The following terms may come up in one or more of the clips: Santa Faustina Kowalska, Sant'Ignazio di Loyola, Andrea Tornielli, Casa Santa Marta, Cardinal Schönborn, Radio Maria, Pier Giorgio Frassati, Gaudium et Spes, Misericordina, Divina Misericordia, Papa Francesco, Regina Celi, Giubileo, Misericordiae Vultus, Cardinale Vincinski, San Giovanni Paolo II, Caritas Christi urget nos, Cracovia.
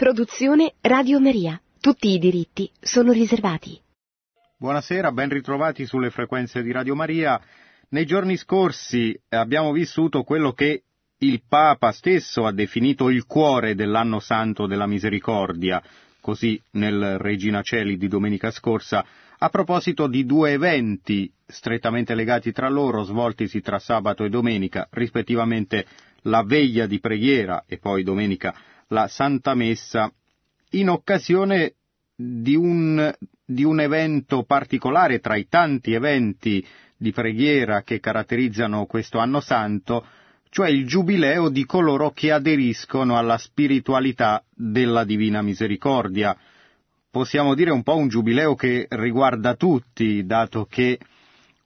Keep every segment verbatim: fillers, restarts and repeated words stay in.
Produzione Radio Maria. Tutti i diritti sono riservati. Buonasera, ben ritrovati sulle frequenze di Radio Maria. Nei giorni scorsi abbiamo vissuto quello che il Papa stesso ha definito il cuore dell'anno santo della misericordia, così nel Regina Celi di domenica scorsa, a proposito di due eventi strettamente legati tra loro, svoltisi tra sabato e domenica, rispettivamente la veglia di preghiera e poi domenica la Santa Messa, in occasione di un, di un evento particolare tra i tanti eventi di preghiera che caratterizzano questo anno santo, cioè il Giubileo di coloro che aderiscono alla spiritualità della Divina Misericordia. Possiamo dire un po' un Giubileo che riguarda tutti, dato che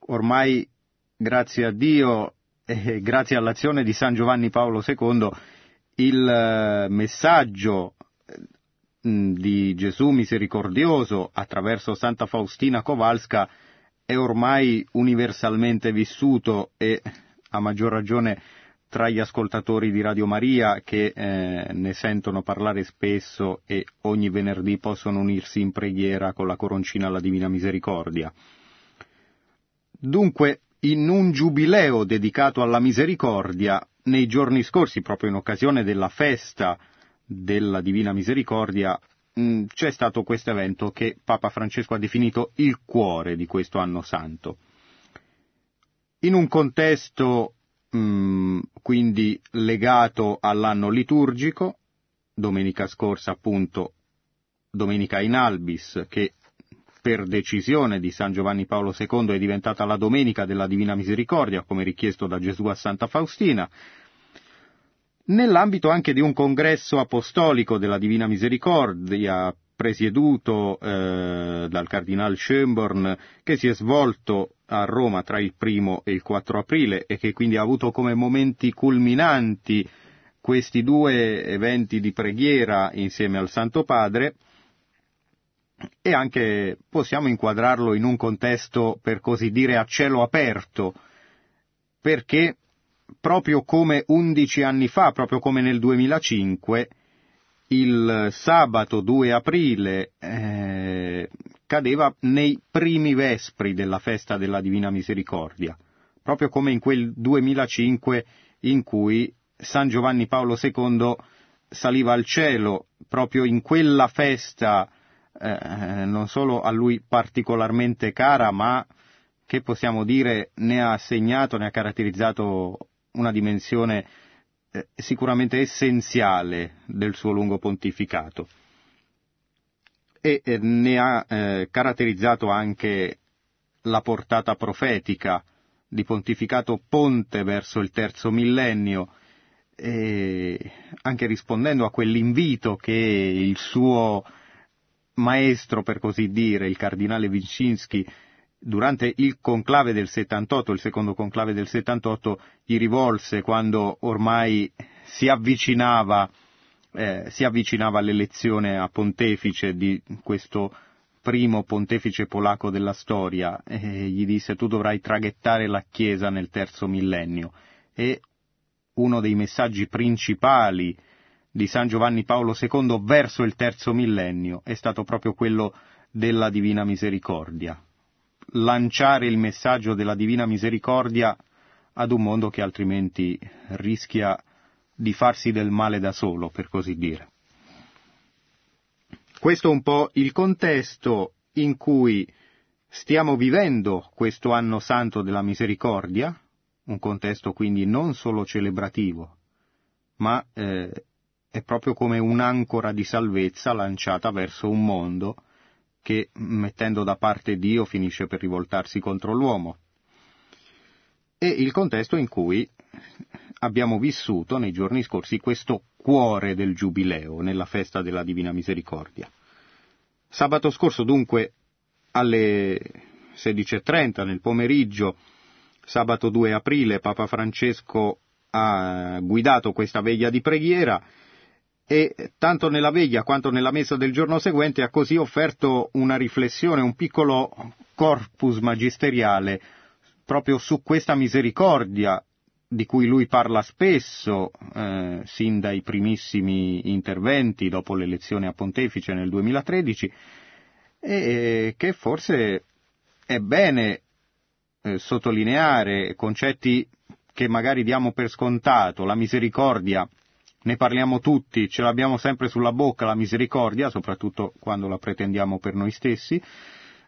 ormai, grazie a Dio e grazie all'azione di San Giovanni Paolo secondo, il messaggio di Gesù misericordioso attraverso Santa Faustina Kowalska è ormai universalmente vissuto, e a maggior ragione tra gli ascoltatori di Radio Maria che eh, ne sentono parlare spesso e ogni venerdì possono unirsi in preghiera con la coroncina alla Divina Misericordia. Dunque, in un giubileo dedicato alla misericordia, nei giorni scorsi, proprio in occasione della festa della Divina Misericordia, c'è stato questo evento che Papa Francesco ha definito il cuore di questo anno santo. In un contesto mh, quindi legato all'anno liturgico, domenica scorsa appunto, domenica in albis, che per decisione di San Giovanni Paolo secondo è diventata la domenica della Divina Misericordia, come richiesto da Gesù a Santa Faustina, nell'ambito anche di un congresso apostolico della Divina Misericordia, presieduto eh, dal Cardinal Schönborn, che si è svolto a Roma tra il primo e il quattro aprile e che quindi ha avuto come momenti culminanti questi due eventi di preghiera insieme al Santo Padre, e anche possiamo inquadrarlo in un contesto, per così dire, a cielo aperto, perché proprio come undici anni fa, proprio come nel duemilacinque, il sabato due aprile eh, cadeva nei primi vespri della festa della Divina Misericordia, proprio come in quel duemilacinque in cui San Giovanni Paolo secondo saliva al cielo, proprio in quella festa eh, non solo a lui particolarmente cara, ma che possiamo dire ne ha segnato, ne ha caratterizzato una dimensione eh, sicuramente essenziale del suo lungo pontificato, e eh, ne ha eh, caratterizzato anche la portata profetica di pontificato ponte verso il terzo millennio, e anche rispondendo a quell'invito che il suo maestro, per così dire, il Cardinale Vincinski, durante il conclave del settantotto, il secondo conclave del settantotto, gli rivolse quando ormai si avvicinava, eh, si avvicinava all'elezione a pontefice di questo primo pontefice polacco della storia, e gli disse: tu dovrai traghettare la Chiesa nel terzo millennio. E uno dei messaggi principali di San Giovanni Paolo secondo verso il terzo millennio è stato proprio quello della Divina Misericordia. Lanciare il messaggio della Divina Misericordia ad un mondo che altrimenti rischia di farsi del male da solo, per così dire. Questo è un po' il contesto in cui stiamo vivendo questo anno santo della misericordia, un contesto quindi non solo celebrativo, ma eh, è proprio come un'ancora di salvezza lanciata verso un mondo che, mettendo da parte Dio, finisce per rivoltarsi contro l'uomo. E il contesto in cui abbiamo vissuto nei giorni scorsi questo cuore del Giubileo, nella festa della Divina Misericordia. Sabato scorso, dunque, alle sedici e trenta nel pomeriggio, sabato due aprile, Papa Francesco ha guidato questa veglia di preghiera, e tanto nella veglia quanto nella messa del giorno seguente ha così offerto una riflessione, un piccolo corpus magisteriale proprio su questa misericordia di cui lui parla spesso, eh, sin dai primissimi interventi dopo l'elezione a pontefice nel duemilatredici, e che forse è bene eh, sottolineare concetti che magari diamo per scontato. La misericordia, ne parliamo tutti, ce l'abbiamo sempre sulla bocca, la misericordia, soprattutto quando la pretendiamo per noi stessi,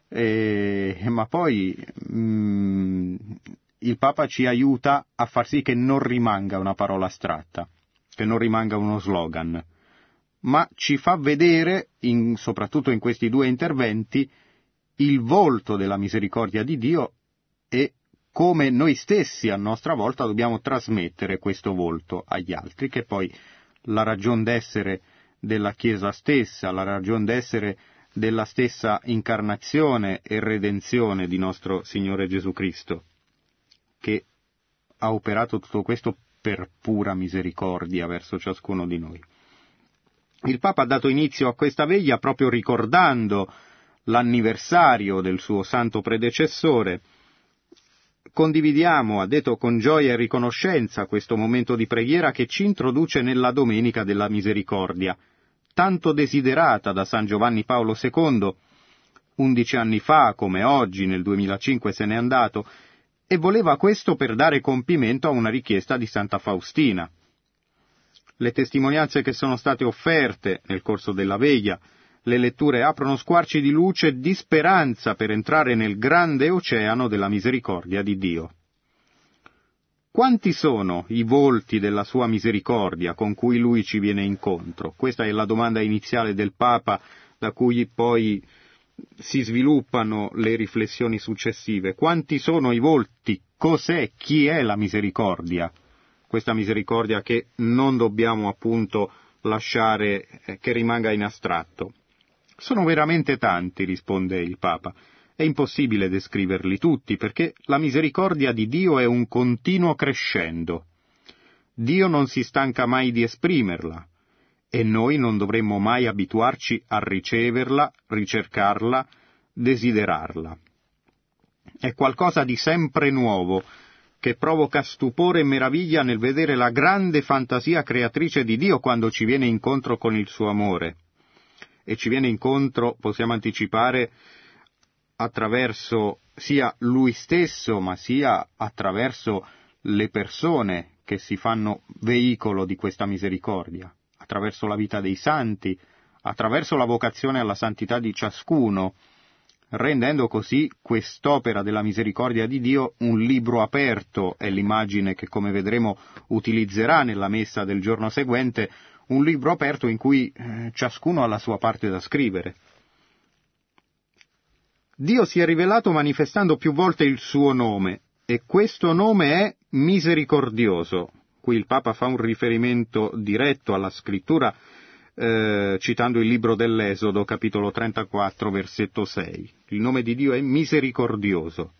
eh, ma poi mh, il Papa ci aiuta a far sì che non rimanga una parola astratta, che non rimanga uno slogan, ma ci fa vedere, in, soprattutto in questi due interventi, il volto della misericordia di Dio e come noi stessi a nostra volta dobbiamo trasmettere questo volto agli altri, che poi la ragion d'essere della Chiesa stessa, la ragion d'essere della stessa incarnazione e redenzione di nostro Signore Gesù Cristo, che ha operato tutto questo per pura misericordia verso ciascuno di noi. Il Papa ha dato inizio a questa veglia proprio ricordando l'anniversario del suo santo predecessore. Condividiamo, ha detto, con gioia e riconoscenza questo momento di preghiera che ci introduce nella Domenica della Misericordia, tanto desiderata da San Giovanni Paolo secondo, undici anni fa, come oggi, nel duemilacinque se n'è andato, e voleva questo per dare compimento a una richiesta di Santa Faustina. Le testimonianze che sono state offerte nel corso della veglia, le letture aprono squarci di luce e di speranza per entrare nel grande oceano della misericordia di Dio. Quanti sono i volti della sua misericordia con cui Lui ci viene incontro? Questa è la domanda iniziale del Papa, da cui poi si sviluppano le riflessioni successive. Quanti sono i volti? Cos'è? Chi è la misericordia? Questa misericordia che non dobbiamo appunto lasciare che rimanga in astratto. Sono veramente tanti, risponde il Papa. È impossibile descriverli tutti, perché la misericordia di Dio è un continuo crescendo. Dio non si stanca mai di esprimerla, e noi non dovremmo mai abituarci a riceverla, ricercarla, desiderarla. È qualcosa di sempre nuovo, che provoca stupore e meraviglia nel vedere la grande fantasia creatrice di Dio quando ci viene incontro con il suo amore. E ci viene incontro, possiamo anticipare, attraverso sia Lui stesso, ma sia attraverso le persone che si fanno veicolo di questa misericordia, attraverso la vita dei santi, attraverso la vocazione alla santità di ciascuno, rendendo così quest'opera della misericordia di Dio un libro aperto. È l'immagine che, come vedremo, utilizzerà nella messa del giorno seguente, un libro aperto in cui ciascuno ha la sua parte da scrivere. Dio si è rivelato manifestando più volte il suo nome, e questo nome è misericordioso. Qui il Papa fa un riferimento diretto alla scrittura, Eh, citando il libro dell'Esodo, capitolo trentaquattro, versetto sei. Il nome di Dio è misericordioso.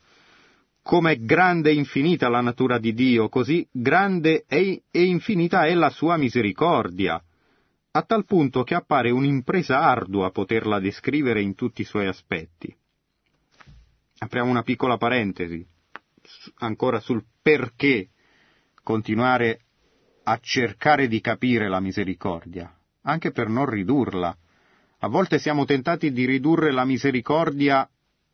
Com'è grande e infinita la natura di Dio, così grande e infinita è la sua misericordia, a tal punto che appare un'impresa ardua poterla descrivere in tutti i suoi aspetti. Apriamo una piccola parentesi, ancora sul perché continuare a cercare di capire la misericordia, anche per non ridurla. A volte siamo tentati di ridurre la misericordia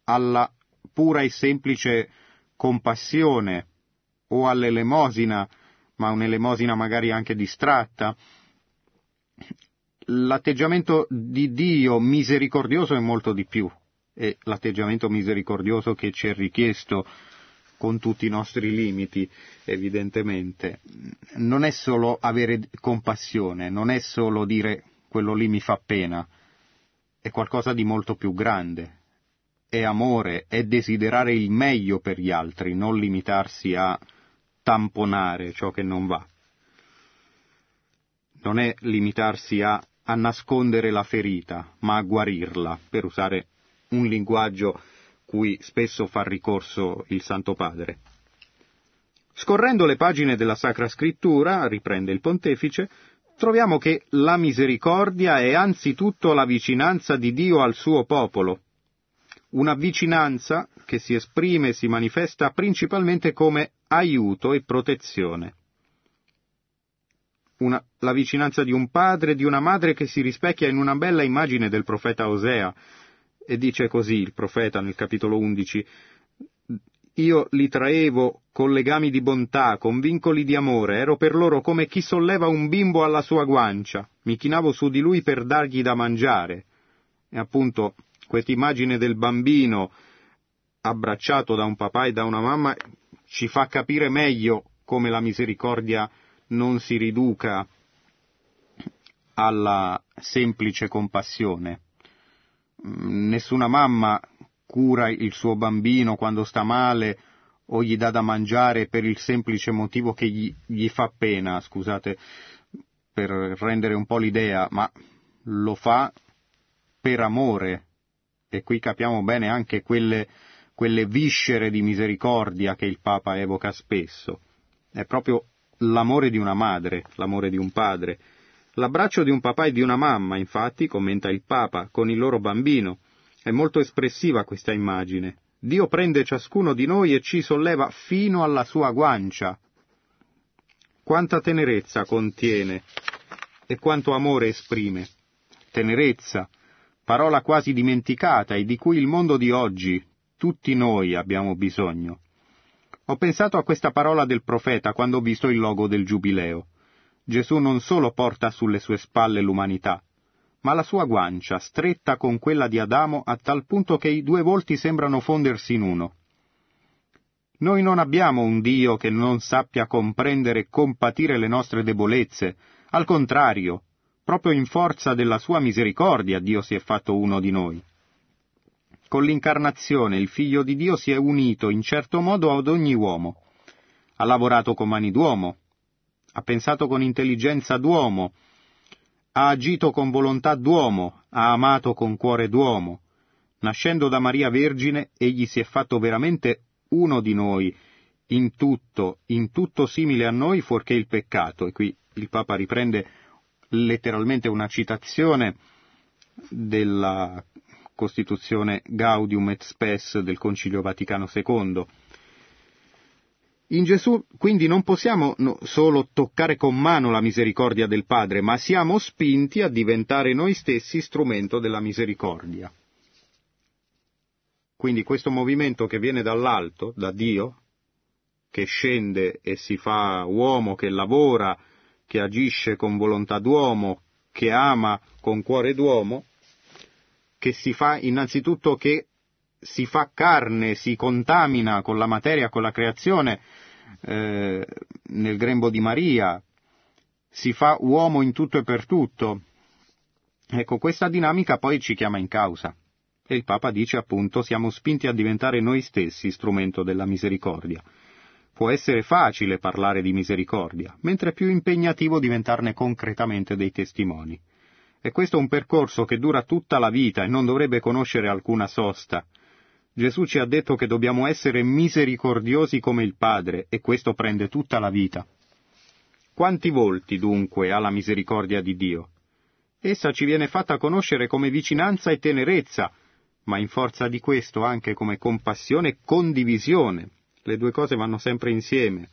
alla pura e semplice compassione o all'elemosina, ma un'elemosina magari anche distratta. L'atteggiamento di Dio misericordioso è molto di più, è l'atteggiamento misericordioso che ci è richiesto con tutti i nostri limiti, evidentemente. Non è solo avere compassione, non è solo dire quello lì mi fa pena, è qualcosa di molto più grande, è amore, è desiderare il meglio per gli altri, non limitarsi a tamponare ciò che non va. Non è limitarsi a, a nascondere la ferita, ma a guarirla, per usare un linguaggio cui spesso fa ricorso il Santo Padre. Scorrendo le pagine della Sacra Scrittura, riprende il Pontefice, troviamo che la misericordia è anzitutto la vicinanza di Dio al suo popolo, una vicinanza che si esprime e si manifesta principalmente come aiuto e protezione. Una, la vicinanza di un padre e di una madre che si rispecchia in una bella immagine del profeta Osea, e dice così il profeta nel capitolo undici, «Io li traevo con legami di bontà, con vincoli di amore, ero per loro come chi solleva un bimbo alla sua guancia, mi chinavo su di lui per dargli da mangiare». E appunto questa immagine del bambino abbracciato da un papà e da una mamma ci fa capire meglio come la misericordia non si riduca alla semplice compassione. Nessuna mamma cura il suo bambino quando sta male o gli dà da mangiare per il semplice motivo che gli, gli fa pena, scusate per rendere un po' l'idea, ma lo fa per amore. E qui capiamo bene anche quelle, quelle viscere di misericordia che il Papa evoca spesso. È proprio l'amore di una madre, l'amore di un padre. L'abbraccio di un papà e di una mamma, infatti, commenta il Papa, con il loro bambino. È molto espressiva questa immagine. Dio prende ciascuno di noi e ci solleva fino alla sua guancia. Quanta tenerezza contiene e quanto amore esprime. Tenerezza, parola quasi dimenticata e di cui il mondo di oggi, tutti noi, abbiamo bisogno. Ho pensato a questa parola del profeta quando ho visto il logo del Giubileo. Gesù non solo porta sulle sue spalle l'umanità, ma la sua guancia, stretta con quella di Adamo a tal punto che i due volti sembrano fondersi in uno. Noi non abbiamo un Dio che non sappia comprendere e compatire le nostre debolezze, al contrario, proprio in forza della sua misericordia Dio si è fatto uno di noi. Con l'incarnazione il Figlio di Dio si è unito in certo modo ad ogni uomo, ha lavorato con mani d'uomo, ha pensato con intelligenza d'uomo, ha agito con volontà d'uomo, ha amato con cuore d'uomo. Nascendo da Maria Vergine, egli si è fatto veramente uno di noi, in tutto, in tutto simile a noi fuorché il peccato. E qui il Papa riprende letteralmente una citazione della Costituzione Gaudium et Spes del Concilio Vaticano secondo. In Gesù quindi non possiamo solo toccare con mano la misericordia del Padre, ma siamo spinti a diventare noi stessi strumento della misericordia. Quindi questo movimento che viene dall'alto, da Dio, che scende e si fa uomo, che lavora, che agisce con volontà d'uomo, che ama con cuore d'uomo, che si fa innanzitutto che si fa carne, si contamina con la materia, con la creazione, eh, nel grembo di Maria, si fa uomo in tutto e per tutto. Ecco, questa dinamica poi ci chiama in causa. E il Papa dice appunto, siamo spinti a diventare noi stessi strumento della misericordia. Può essere facile parlare di misericordia, mentre è più impegnativo diventarne concretamente dei testimoni. E questo è un percorso che dura tutta la vita e non dovrebbe conoscere alcuna sosta. Gesù ci ha detto che dobbiamo essere misericordiosi come il Padre, e questo prende tutta la vita. Quanti volti, dunque, ha la misericordia di Dio? Essa ci viene fatta conoscere come vicinanza e tenerezza, ma in forza di questo anche come compassione e condivisione. Le due cose vanno sempre insieme.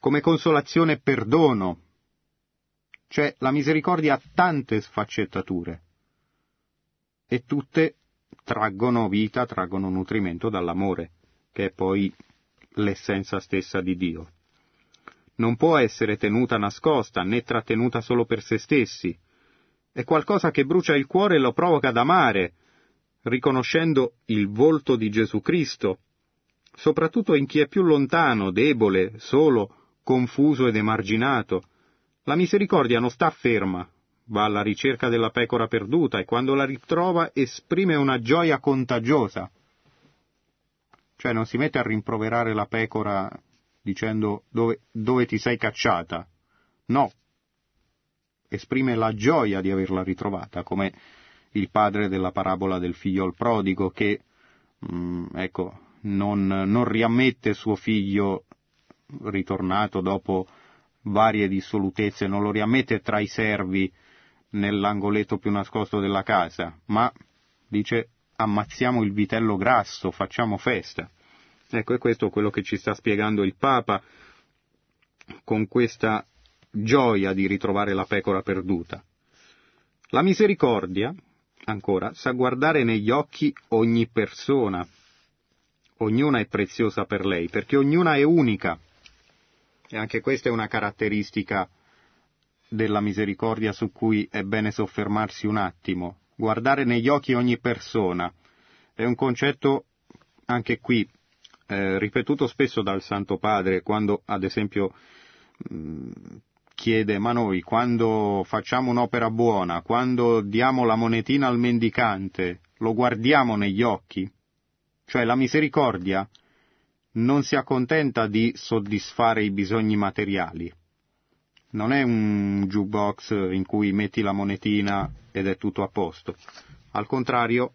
Come consolazione e perdono. Cioè, la misericordia ha tante sfaccettature, e tutte traggono vita, traggono nutrimento dall'amore, che è poi l'essenza stessa di Dio. Non può essere tenuta nascosta, né trattenuta solo per se stessi. È qualcosa che brucia il cuore e lo provoca ad amare, riconoscendo il volto di Gesù Cristo, soprattutto in chi è più lontano, debole, solo, confuso ed emarginato. La misericordia non sta ferma, va alla ricerca della pecora perduta e quando la ritrova esprime una gioia contagiosa. Cioè non si mette a rimproverare la pecora dicendo dove, dove ti sei cacciata. No, esprime la gioia di averla ritrovata, come il padre della parabola del figlio prodigo che mh, ecco, non, non riammette suo figlio ritornato dopo varie dissolutezze, non lo riammette tra i servi nell'angoletto più nascosto della casa, ma dice ammazziamo il vitello grasso, facciamo festa. Ecco, è questo quello che ci sta spiegando il Papa con questa gioia di ritrovare la pecora perduta. La misericordia, ancora, sa guardare negli occhi ogni persona. Ognuna è preziosa per lei, perché ognuna è unica. E anche questa è una caratteristica della misericordia su cui è bene soffermarsi un attimo. Guardare negli occhi ogni persona. È un concetto, anche qui, eh, ripetuto spesso dal Santo Padre, quando, ad esempio, mh, chiede, ma noi quando facciamo un'opera buona, quando diamo la monetina al mendicante, lo guardiamo negli occhi? Cioè la misericordia non si accontenta di soddisfare i bisogni materiali. Non è un jukebox in cui metti la monetina ed è tutto a posto. Al contrario,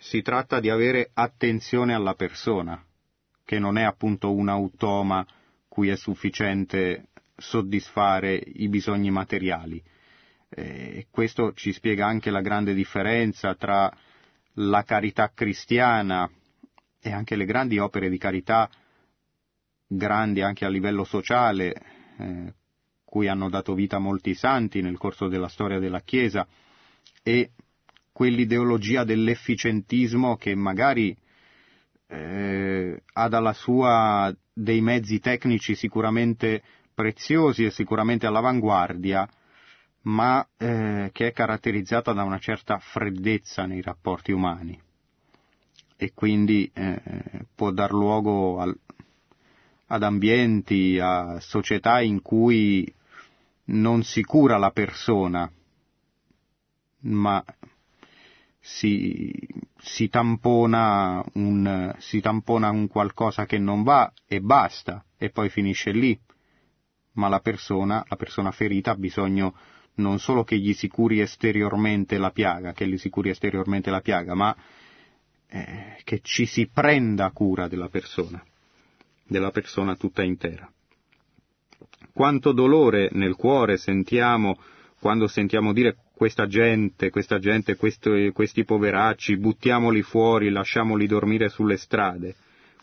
si tratta di avere attenzione alla persona, che non è appunto un automa cui è sufficiente soddisfare i bisogni materiali. E questo ci spiega anche la grande differenza tra la carità cristiana e anche le grandi opere di carità, grandi anche a livello sociale, eh, cui hanno dato vita molti santi nel corso della storia della Chiesa, e quell'ideologia dell'efficientismo che magari eh, ha dalla sua dei mezzi tecnici sicuramente preziosi e sicuramente all'avanguardia, ma eh, che è caratterizzata da una certa freddezza nei rapporti umani, e quindi eh, può dar luogo al, ad ambienti, a società in cui non si cura la persona, ma si, si tampona un, si tampona un qualcosa che non va e basta, e poi finisce lì. Ma la persona, la persona ferita ha bisogno non solo che gli si curi esteriormente la piaga, che gli si curi esteriormente la piaga, ma eh, che ci si prenda cura della persona, della persona tutta intera. Quanto dolore nel cuore sentiamo quando sentiamo dire questa gente, questa gente, questi, questi poveracci, buttiamoli fuori, lasciamoli dormire sulle strade.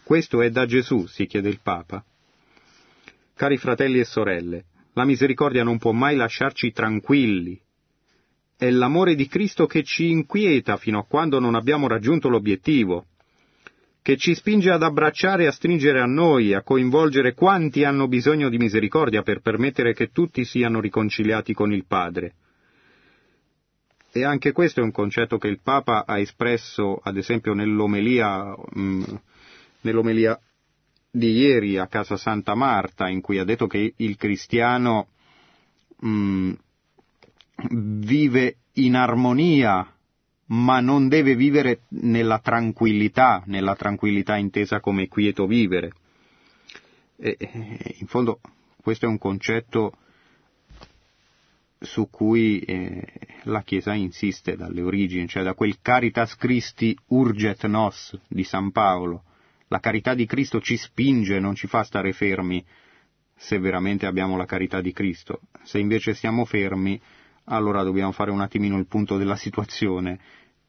Questo è da Gesù, si chiede il Papa. Cari fratelli e sorelle, la misericordia non può mai lasciarci tranquilli. È l'amore di Cristo che ci inquieta fino a quando non abbiamo raggiunto l'obiettivo, che ci spinge ad abbracciare e a stringere a noi, a coinvolgere quanti hanno bisogno di misericordia per permettere che tutti siano riconciliati con il Padre. E anche questo è un concetto che il Papa ha espresso, ad esempio, nell'omelia, mh, nell'omelia di ieri a Casa Santa Marta, in cui ha detto che il cristiano mh, vive in armonia, ma non deve vivere nella tranquillità, nella tranquillità intesa come quieto vivere. E, e, in fondo questo è un concetto su cui eh, la Chiesa insiste dalle origini, cioè da quel Caritas Christi urget nos di San Paolo. La carità di Cristo ci spinge, non ci fa stare fermi, se veramente abbiamo la carità di Cristo. Se invece siamo fermi, allora dobbiamo fare un attimino il punto della situazione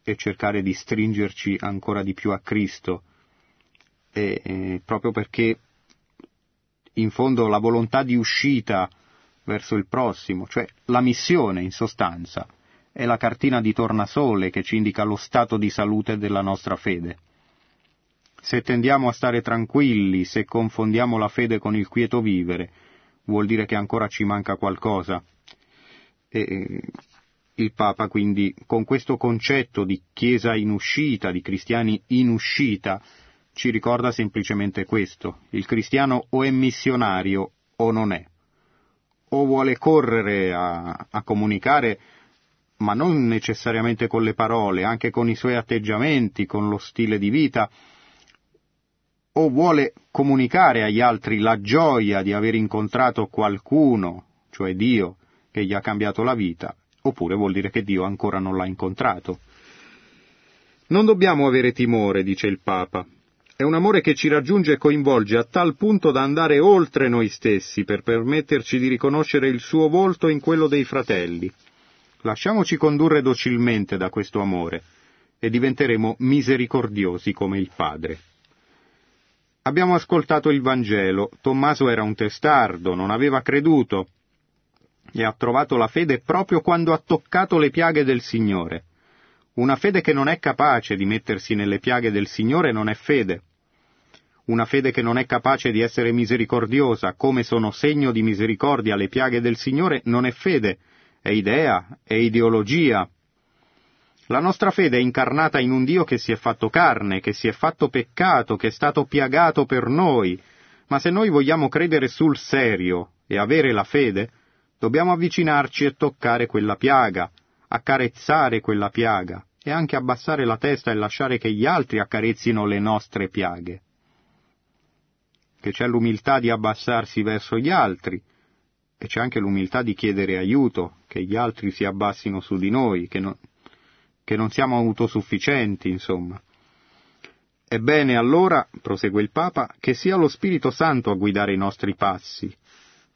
e cercare di stringerci ancora di più a Cristo. E, eh, proprio perché, in fondo, la volontà di uscita verso il prossimo, cioè la missione in sostanza, è la cartina di tornasole che ci indica lo stato di salute della nostra fede. Se tendiamo a stare tranquilli, se confondiamo la fede con il quieto vivere, vuol dire che ancora ci manca qualcosa. E il Papa, quindi, con questo concetto di Chiesa in uscita, di cristiani in uscita, ci ricorda semplicemente questo. Il cristiano o è missionario o non è. O vuole correre a, a comunicare, ma non necessariamente con le parole, anche con i suoi atteggiamenti, con lo stile di vita, o vuole comunicare agli altri la gioia di aver incontrato qualcuno, cioè Dio, che gli ha cambiato la vita, oppure vuol dire che Dio ancora non l'ha incontrato. Non dobbiamo avere timore, dice il Papa. È un amore che ci raggiunge e coinvolge a tal punto da andare oltre noi stessi per permetterci di riconoscere il suo volto in quello dei fratelli. Lasciamoci condurre docilmente da questo amore, e diventeremo misericordiosi come il Padre. Abbiamo ascoltato il Vangelo. Tommaso era un testardo, non aveva creduto e ha trovato la fede proprio quando ha toccato le piaghe del Signore. Una fede che non è capace di mettersi nelle piaghe del Signore non è fede. Una fede che non è capace di essere misericordiosa, come sono segno di misericordia le piaghe del Signore, non è fede, è idea, è ideologia. La nostra fede è incarnata in un Dio che si è fatto carne, che si è fatto peccato, che è stato piagato per noi. Ma se noi vogliamo credere sul serio e avere la fede, dobbiamo avvicinarci e toccare quella piaga, accarezzare quella piaga e anche abbassare la testa e lasciare che gli altri accarezzino le nostre piaghe. Che c'è l'umiltà di abbassarsi verso gli altri, e c'è anche l'umiltà di chiedere aiuto, che gli altri si abbassino su di noi, che non... che non siamo autosufficienti, insomma. Ebbene, allora, prosegue il Papa, che sia lo Spirito Santo a guidare i nostri passi.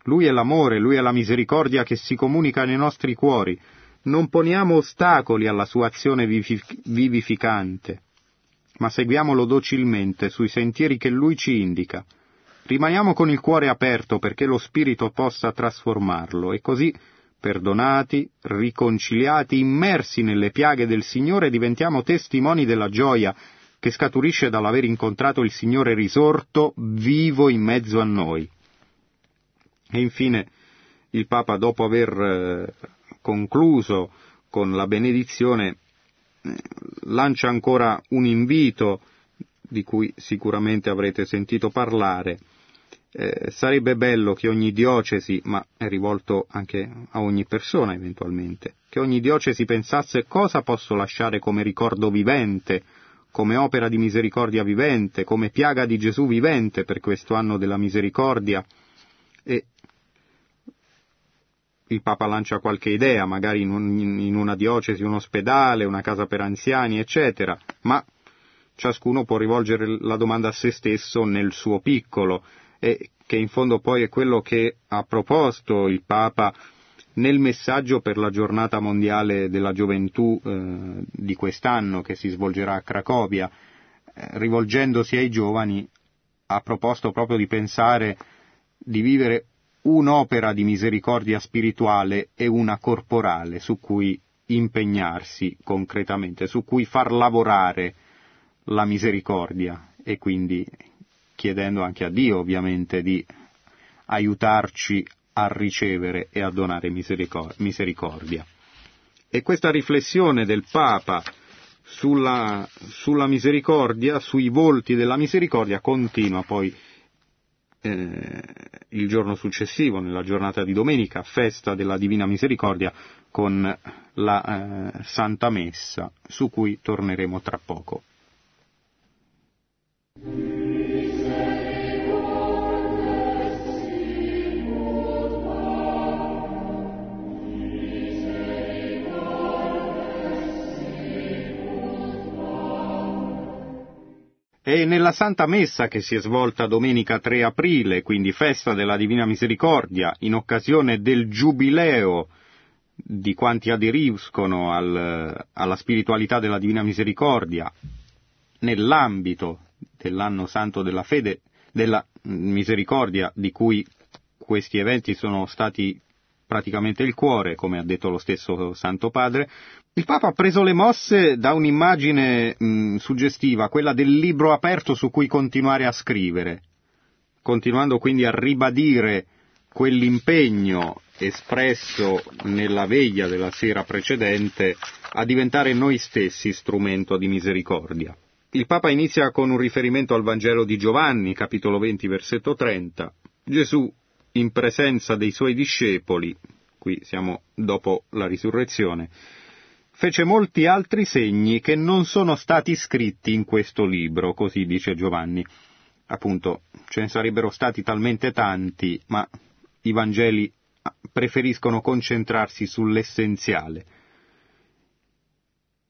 Lui è l'amore, Lui è la misericordia che si comunica nei nostri cuori. Non poniamo ostacoli alla sua azione vivificante, ma seguiamolo docilmente sui sentieri che Lui ci indica. Rimaniamo con il cuore aperto perché lo Spirito possa trasformarlo, e così perdonati, riconciliati, immersi nelle piaghe del Signore, diventiamo testimoni della gioia che scaturisce dall'aver incontrato il Signore risorto, vivo in mezzo a noi. E infine il Papa, dopo aver concluso con la benedizione, lancia ancora un invito di cui sicuramente avrete sentito parlare. Eh, sarebbe bello che ogni diocesi, ma è rivolto anche a ogni persona eventualmente, che ogni diocesi pensasse cosa posso lasciare come ricordo vivente, come opera di misericordia vivente, come piaga di Gesù vivente per questo anno della misericordia. E il Papa lancia qualche idea, magari in, un, in una diocesi, un ospedale, una casa per anziani, eccetera, ma ciascuno può rivolgere la domanda a se stesso nel suo piccolo, e che in fondo poi è quello che ha proposto il Papa nel messaggio per la giornata mondiale della gioventù eh, di quest'anno, che si svolgerà a Cracovia. Eh, rivolgendosi ai giovani, ha proposto proprio di pensare di vivere un'opera di misericordia spirituale e una corporale su cui impegnarsi concretamente, su cui far lavorare la misericordia, e quindi chiedendo anche a Dio ovviamente di aiutarci a ricevere e a donare misericordia. E questa riflessione del Papa sulla, sulla misericordia, sui volti della misericordia, continua poi eh, il giorno successivo, nella giornata di domenica, festa della Divina Misericordia, con la eh, Santa Messa, su cui torneremo tra poco. E nella Santa Messa, che si è svolta domenica tre aprile, quindi festa della Divina Misericordia, in occasione del Giubileo di quanti aderiscono al, alla spiritualità della Divina Misericordia, nell'ambito dell'anno santo della fede, della misericordia, di cui questi eventi sono stati praticamente il cuore, come ha detto lo stesso Santo Padre, il Papa ha preso le mosse da un'immagine mh, suggestiva, quella del libro aperto su cui continuare a scrivere, continuando quindi a ribadire quell'impegno espresso nella veglia della sera precedente a diventare noi stessi strumento di misericordia. Il Papa inizia con un riferimento al Vangelo di Giovanni, capitolo venti, versetto trenta. Gesù, in presenza dei suoi discepoli, qui siamo dopo la risurrezione, fece molti altri segni che non sono stati scritti in questo libro, così dice Giovanni. Appunto, ce ne sarebbero stati talmente tanti, ma i Vangeli preferiscono concentrarsi sull'essenziale.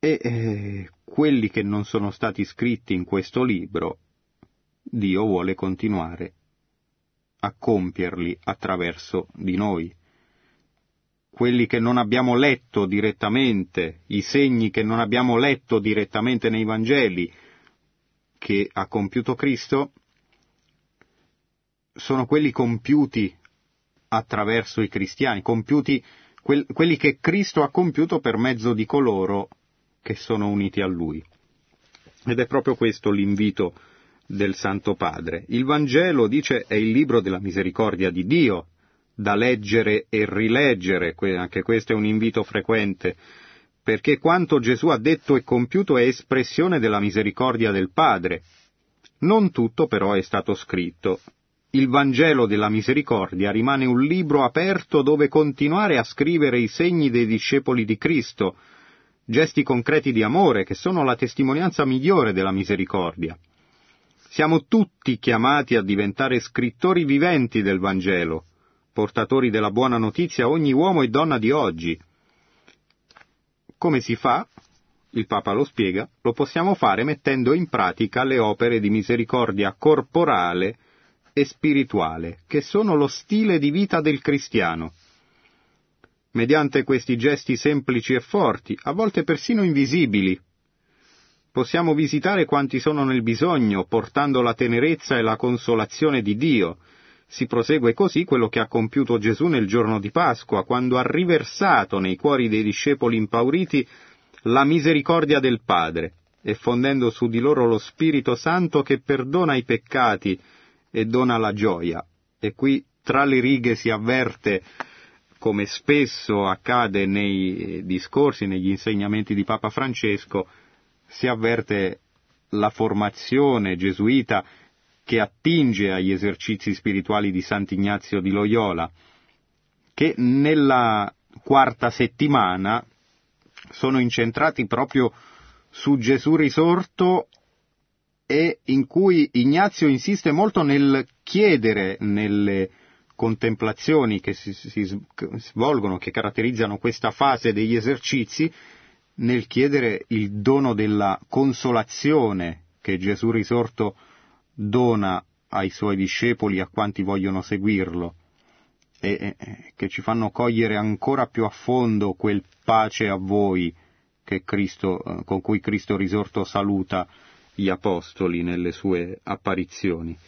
E eh, quelli che non sono stati scritti in questo libro, Dio vuole continuare a compierli attraverso di noi. quelli che non abbiamo letto direttamente, i segni che non abbiamo letto direttamente nei Vangeli, che ha compiuto Cristo, sono quelli compiuti attraverso i cristiani, compiuti quel, quelli che Cristo ha compiuto per mezzo di coloro che sono uniti a Lui. Ed è proprio questo l'invito del Santo Padre. Il Vangelo, dice, è il libro della misericordia di Dio, da leggere e rileggere, anche questo è un invito frequente, perché quanto Gesù ha detto e compiuto è espressione della misericordia del Padre. Non tutto però è stato scritto. Il Vangelo della misericordia rimane un libro aperto dove continuare a scrivere i segni dei discepoli di Cristo, gesti concreti di amore che sono la testimonianza migliore della misericordia. Siamo tutti chiamati a diventare scrittori viventi del Vangelo, portatori della buona notizia a ogni uomo e donna di oggi. Come si fa? Il Papa lo spiega. Lo possiamo fare mettendo in pratica le opere di misericordia corporale e spirituale, che sono lo stile di vita del cristiano. Mediante questi gesti semplici e forti, a volte persino invisibili, possiamo visitare quanti sono nel bisogno, portando la tenerezza e la consolazione di Dio. Si prosegue così quello che ha compiuto Gesù nel giorno di Pasqua, quando ha riversato nei cuori dei discepoli impauriti la misericordia del Padre, effondendo su di loro lo Spirito Santo che perdona i peccati e dona la gioia. E qui tra le righe si avverte, come spesso accade nei discorsi, negli insegnamenti di Papa Francesco, si avverte la formazione gesuita che attinge agli esercizi spirituali di Sant'Ignazio di Loyola, che nella quarta settimana sono incentrati proprio su Gesù risorto e in cui Ignazio insiste molto nel chiedere, nelle contemplazioni che si, si svolgono, che caratterizzano questa fase degli esercizi, nel chiedere il dono della consolazione che Gesù risorto dona ai suoi discepoli, a quanti vogliono seguirlo, e che ci fanno cogliere ancora più a fondo quel pace a voi che Cristo, con cui Cristo risorto saluta gli apostoli nelle sue apparizioni.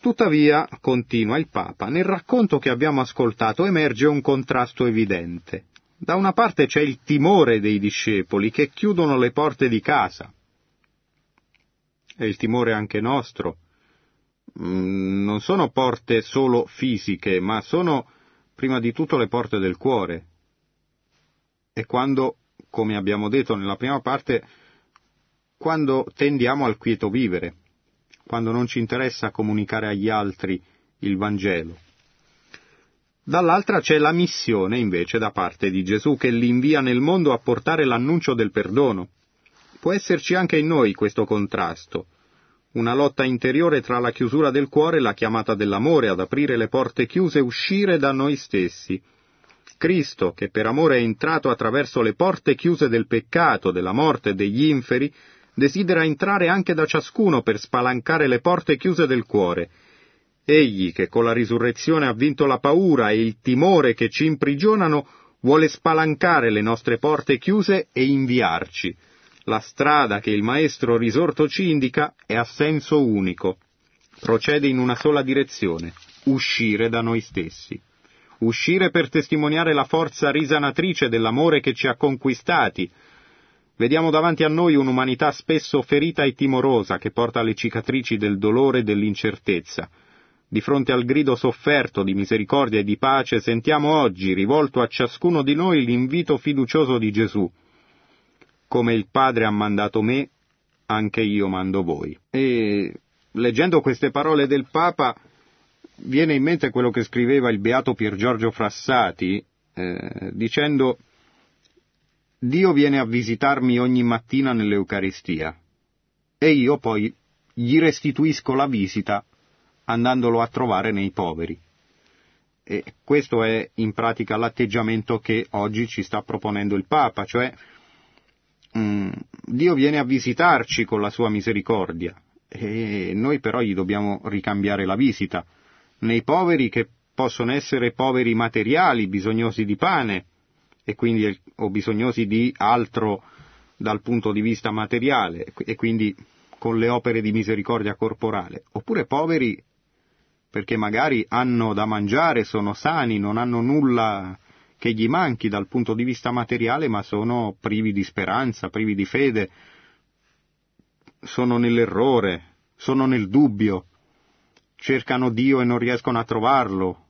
Tuttavia, continua il Papa, nel racconto che abbiamo ascoltato emerge un contrasto evidente. Da una parte c'è il timore dei discepoli che chiudono le porte di casa. È il timore anche nostro. Non sono porte solo fisiche, ma sono prima di tutto le porte del cuore. E quando, come abbiamo detto nella prima parte, quando tendiamo al quieto vivere, quando non ci interessa comunicare agli altri il Vangelo. Dall'altra c'è la missione invece da parte di Gesù, che li invia nel mondo a portare l'annuncio del perdono. Può esserci anche in noi questo contrasto, una lotta interiore tra la chiusura del cuore e la chiamata dell'amore ad aprire le porte chiuse e uscire da noi stessi. Cristo, che per amore è entrato attraverso le porte chiuse del peccato, della morte e degli inferi, desidera entrare anche da ciascuno per spalancare le porte chiuse del cuore. Egli, che con la risurrezione ha vinto la paura e il timore che ci imprigionano, vuole spalancare le nostre porte chiuse e inviarci. La strada che il Maestro risorto ci indica è a senso unico, procede in una sola direzione, uscire da noi stessi. Uscire per testimoniare la forza risanatrice dell'amore che ci ha conquistati. Vediamo davanti a noi un'umanità spesso ferita e timorosa che porta le cicatrici del dolore e dell'incertezza. Di fronte al grido sofferto di misericordia e di pace sentiamo oggi, rivolto a ciascuno di noi, l'invito fiducioso di Gesù. Come il Padre ha mandato me, anche io mando voi. E leggendo queste parole del Papa viene in mente quello che scriveva il beato Pier Giorgio Frassati, eh, dicendo: Dio viene a visitarmi ogni mattina nell'Eucaristia e io poi gli restituisco la visita andandolo a trovare nei poveri. E questo è in pratica l'atteggiamento che oggi ci sta proponendo il Papa, cioè Dio viene a visitarci con la sua misericordia e noi però gli dobbiamo ricambiare la visita nei poveri che possono essere poveri materiali, bisognosi di pane, e quindi o bisognosi di altro dal punto di vista materiale, e quindi con le opere di misericordia corporale, oppure poveri perché magari hanno da mangiare, sono sani, non hanno nulla che gli manchi dal punto di vista materiale, ma sono privi di speranza, privi di fede, sono nell'errore, sono nel dubbio, cercano Dio e non riescono a trovarlo,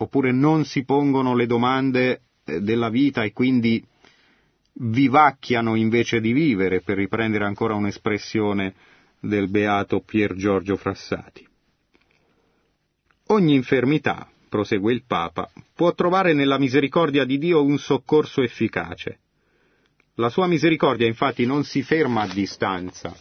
oppure non si pongono le domande della vita e quindi vivacchiano invece di vivere, per riprendere ancora un'espressione del beato Pier Giorgio Frassati. Ogni infermità, prosegue il Papa, può trovare nella misericordia di Dio un soccorso efficace. La sua misericordia infatti non si ferma a distanza,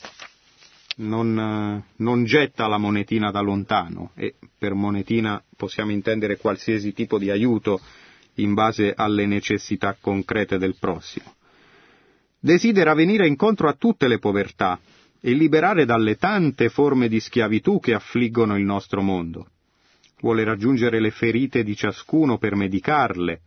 non, non getta la monetina da lontano, e per monetina possiamo intendere qualsiasi tipo di aiuto in base alle necessità concrete del prossimo. Desidera venire incontro a tutte le povertà e liberare dalle tante forme di schiavitù che affliggono il nostro mondo. Vuole raggiungere le ferite di ciascuno per medicarle.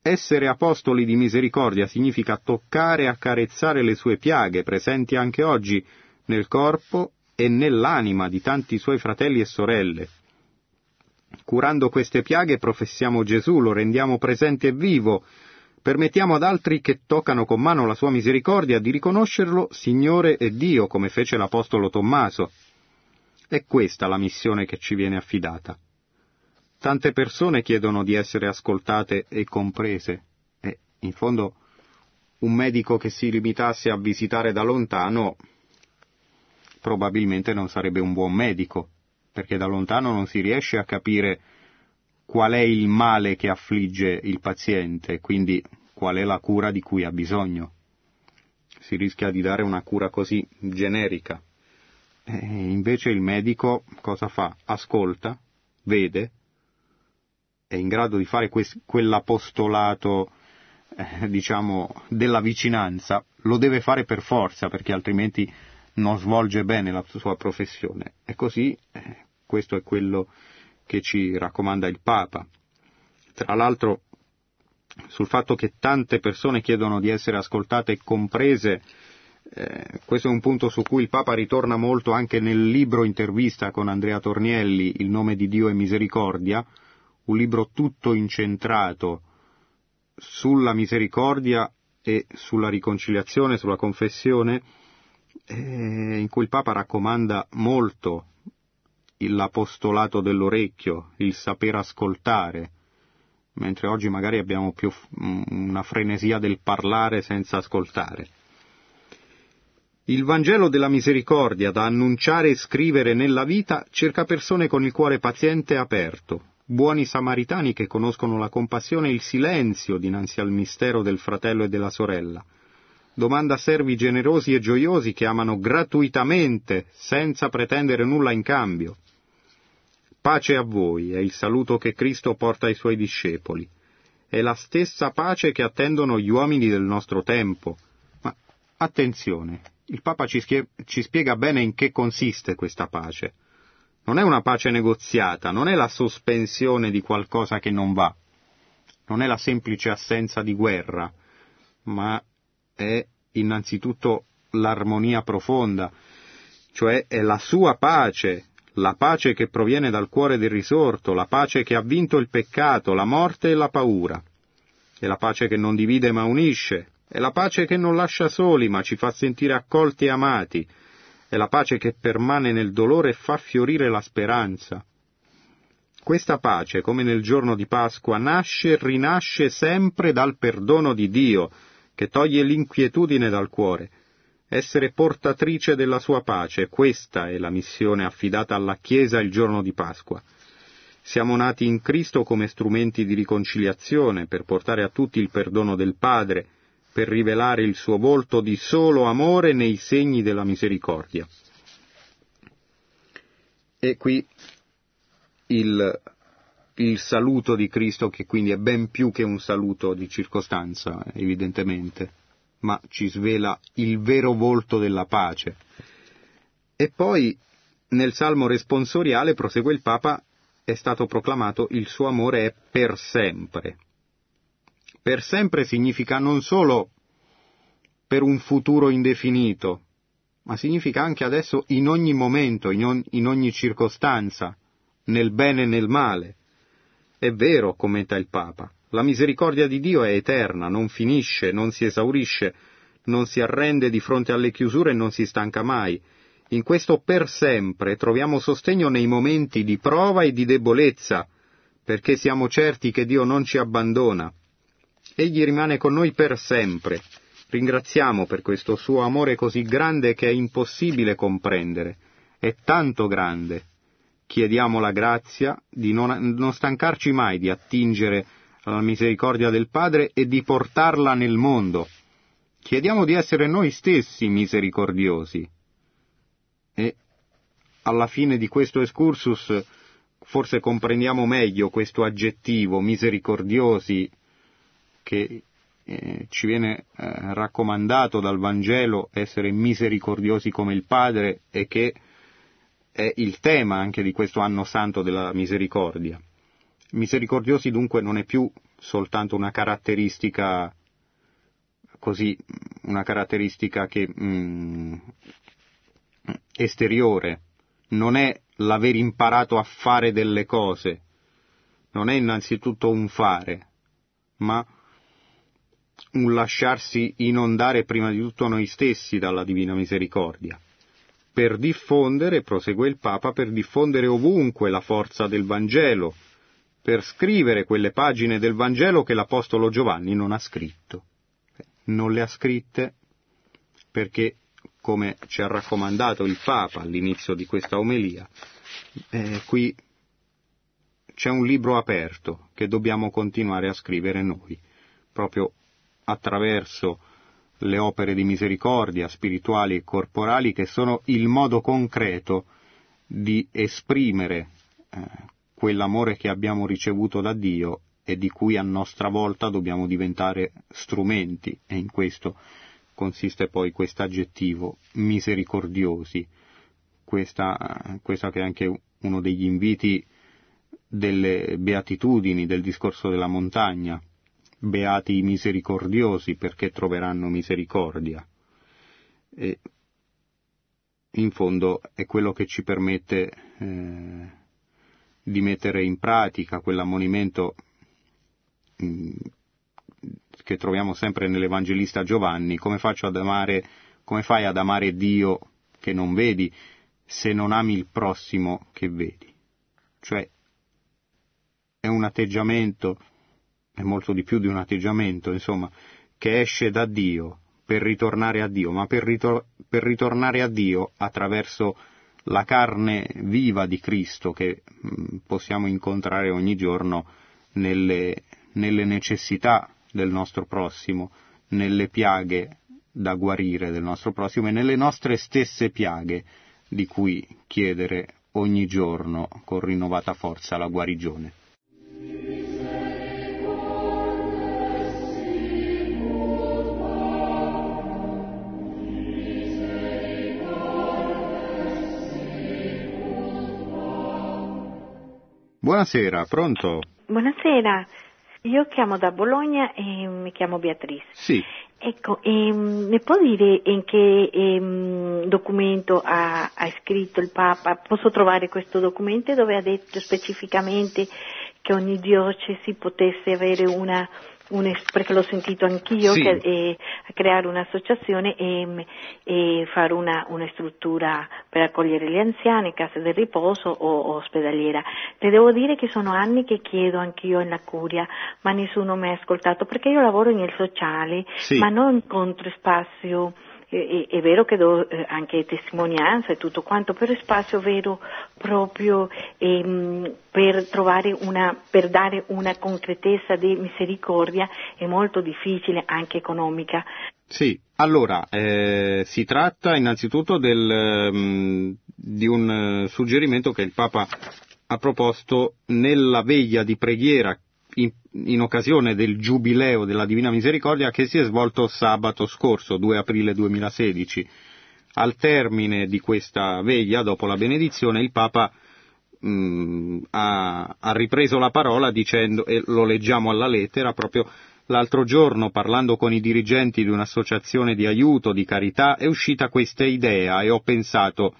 Essere apostoli di misericordia significa toccare e accarezzare le sue piaghe, presenti anche oggi nel corpo e nell'anima di tanti suoi fratelli e sorelle. Curando queste piaghe professiamo Gesù, lo rendiamo presente e vivo, permettiamo ad altri che toccano con mano la sua misericordia di riconoscerlo Signore e Dio, come fece l'Apostolo Tommaso. È questa la missione che ci viene affidata. Tante persone chiedono di essere ascoltate e comprese, e in fondo un medico che si limitasse a visitare da lontano probabilmente non sarebbe un buon medico, perché da lontano non si riesce a capire qual è il male che affligge il paziente, quindi qual è la cura di cui ha bisogno. Si rischia di dare una cura così generica. E invece il medico cosa fa? Ascolta, vede, è in grado di fare que- quell'apostolato, eh, diciamo, della vicinanza, lo deve fare per forza, perché altrimenti non svolge bene la sua professione. E così eh, questo è quello che ci raccomanda il Papa. Tra l'altro, sul fatto che tante persone chiedono di essere ascoltate e comprese, eh, questo è un punto su cui il Papa ritorna molto anche nel libro intervista con Andrea Tornielli, Il nome di Dio e misericordia, un libro tutto incentrato sulla misericordia e sulla riconciliazione, sulla confessione, in cui il Papa raccomanda molto l'apostolato dell'orecchio, il saper ascoltare, mentre oggi magari abbiamo più una frenesia del parlare senza ascoltare. Il Vangelo della misericordia, da annunciare e scrivere nella vita, cerca persone con il cuore paziente e aperto, buoni samaritani che conoscono la compassione e il silenzio dinanzi al mistero del fratello e della sorella. Domanda servi generosi e gioiosi che amano gratuitamente, senza pretendere nulla in cambio. Pace a voi è il saluto che Cristo porta ai suoi discepoli. È la stessa pace che attendono gli uomini del nostro tempo. Ma attenzione, il Papa ci, schie- ci spiega bene in che consiste questa pace. Non è una pace negoziata, non è la sospensione di qualcosa che non va. Non è la semplice assenza di guerra, ma è innanzitutto l'armonia profonda, cioè è la sua pace, la pace che proviene dal cuore del risorto, la pace che ha vinto il peccato, la morte e la paura. È la pace che non divide ma unisce, è la pace che non lascia soli ma ci fa sentire accolti e amati, è la pace che permane nel dolore e fa fiorire la speranza. Questa pace, come nel giorno di Pasqua, nasce e rinasce sempre dal perdono di Dio, che toglie l'inquietudine dal cuore. Essere portatrice della sua pace, questa è la missione affidata alla Chiesa il giorno di Pasqua. Siamo nati in Cristo come strumenti di riconciliazione, per portare a tutti il perdono del Padre, per rivelare il suo volto di solo amore nei segni della misericordia. E qui il, il saluto di Cristo, che quindi è ben più che un saluto di circostanza, evidentemente, ma ci svela il vero volto della pace. E poi nel Salmo responsoriale, prosegue il Papa, è stato proclamato il suo amore è per sempre. Per sempre significa non solo per un futuro indefinito, ma significa anche adesso in ogni momento, in ogni, in ogni circostanza, nel bene e nel male. È vero, commenta il Papa, la misericordia di Dio è eterna, non finisce, non si esaurisce, non si arrende di fronte alle chiusure e non si stanca mai. In questo per sempre troviamo sostegno nei momenti di prova e di debolezza, perché siamo certi che Dio non ci abbandona. Egli rimane con noi per sempre. Ringraziamo per questo suo amore così grande che è impossibile comprendere. È tanto grande. Chiediamo la grazia di non, non stancarci mai di attingere alla misericordia del Padre e di portarla nel mondo. Chiediamo di essere noi stessi misericordiosi. E alla fine di questo excursus forse comprendiamo meglio questo aggettivo misericordiosi che eh, ci viene eh, raccomandato dal Vangelo, essere misericordiosi come il Padre, e che è il tema anche di questo anno santo della misericordia. Misericordiosi dunque non è più soltanto una caratteristica così, una caratteristica che mm, esteriore, non è l'aver imparato a fare delle cose, non è innanzitutto un fare, ma un lasciarsi inondare prima di tutto noi stessi dalla Divina Misericordia, per diffondere, prosegue il Papa, per diffondere ovunque la forza del Vangelo, per scrivere quelle pagine del Vangelo che l'Apostolo Giovanni non ha scritto. Non le ha scritte perché, come ci ha raccomandato il Papa all'inizio di questa omelia, eh, qui c'è un libro aperto che dobbiamo continuare a scrivere noi, proprio attraverso le opere di misericordia spirituali e corporali, che sono il modo concreto di esprimere eh, quell'amore che abbiamo ricevuto da Dio e di cui a nostra volta dobbiamo diventare strumenti, e in questo consiste poi quest'aggettivo misericordiosi, questa, questa che è anche uno degli inviti delle beatitudini del discorso della montagna, beati i misericordiosi perché troveranno misericordia, e in fondo è quello che ci permette eh, di mettere in pratica quell'ammonimento che troviamo sempre nell'Evangelista Giovanni: come faccio ad amare, come fai ad amare Dio che non vedi, se non ami il prossimo che vedi? Cioè è un atteggiamento, è molto di più di un atteggiamento, insomma, che esce da Dio per ritornare a Dio, ma per, ritor- per ritornare a Dio attraverso la carne viva di Cristo che mh, possiamo incontrare ogni giorno nelle nelle necessità del nostro prossimo, nelle piaghe da guarire del nostro prossimo e nelle nostre stesse piaghe, di cui chiedere ogni giorno con rinnovata forza la guarigione. Buonasera, pronto? Buonasera. Io chiamo da Bologna e mi chiamo Beatrice. Sì. Ecco, ehm, mi può dire in che ehm, documento ha, ha scritto il Papa? Posso trovare questo documento dove ha detto specificamente che ogni diocesi potesse avere una, un, perché l'ho sentito anch'io, sì, che, eh, creare un'associazione e, e fare una, una struttura per accogliere gli anziani, case del riposo o, o ospedaliera. Te devo dire che sono anni che chiedo anch'io in la curia, ma nessuno mi ha ascoltato, perché io lavoro nel sociale, sì, ma non incontro spazio. È, è vero che do anche testimonianza e tutto quanto, per spazio vero proprio ehm, per trovare una, per dare una concretezza di misericordia è molto difficile, anche economica. Sì, allora eh, si tratta innanzitutto del, mh, di un suggerimento che il Papa ha proposto nella veglia di preghiera in, in occasione del Giubileo della Divina Misericordia che si è svolto sabato scorso, due aprile duemilasedici. Al termine di questa veglia, dopo la benedizione, il Papa mh, ha, ha ripreso la parola dicendo, e lo leggiamo alla lettera, proprio l'altro giorno parlando con i dirigenti di un'associazione di aiuto, di carità, è uscita questa idea e ho pensato,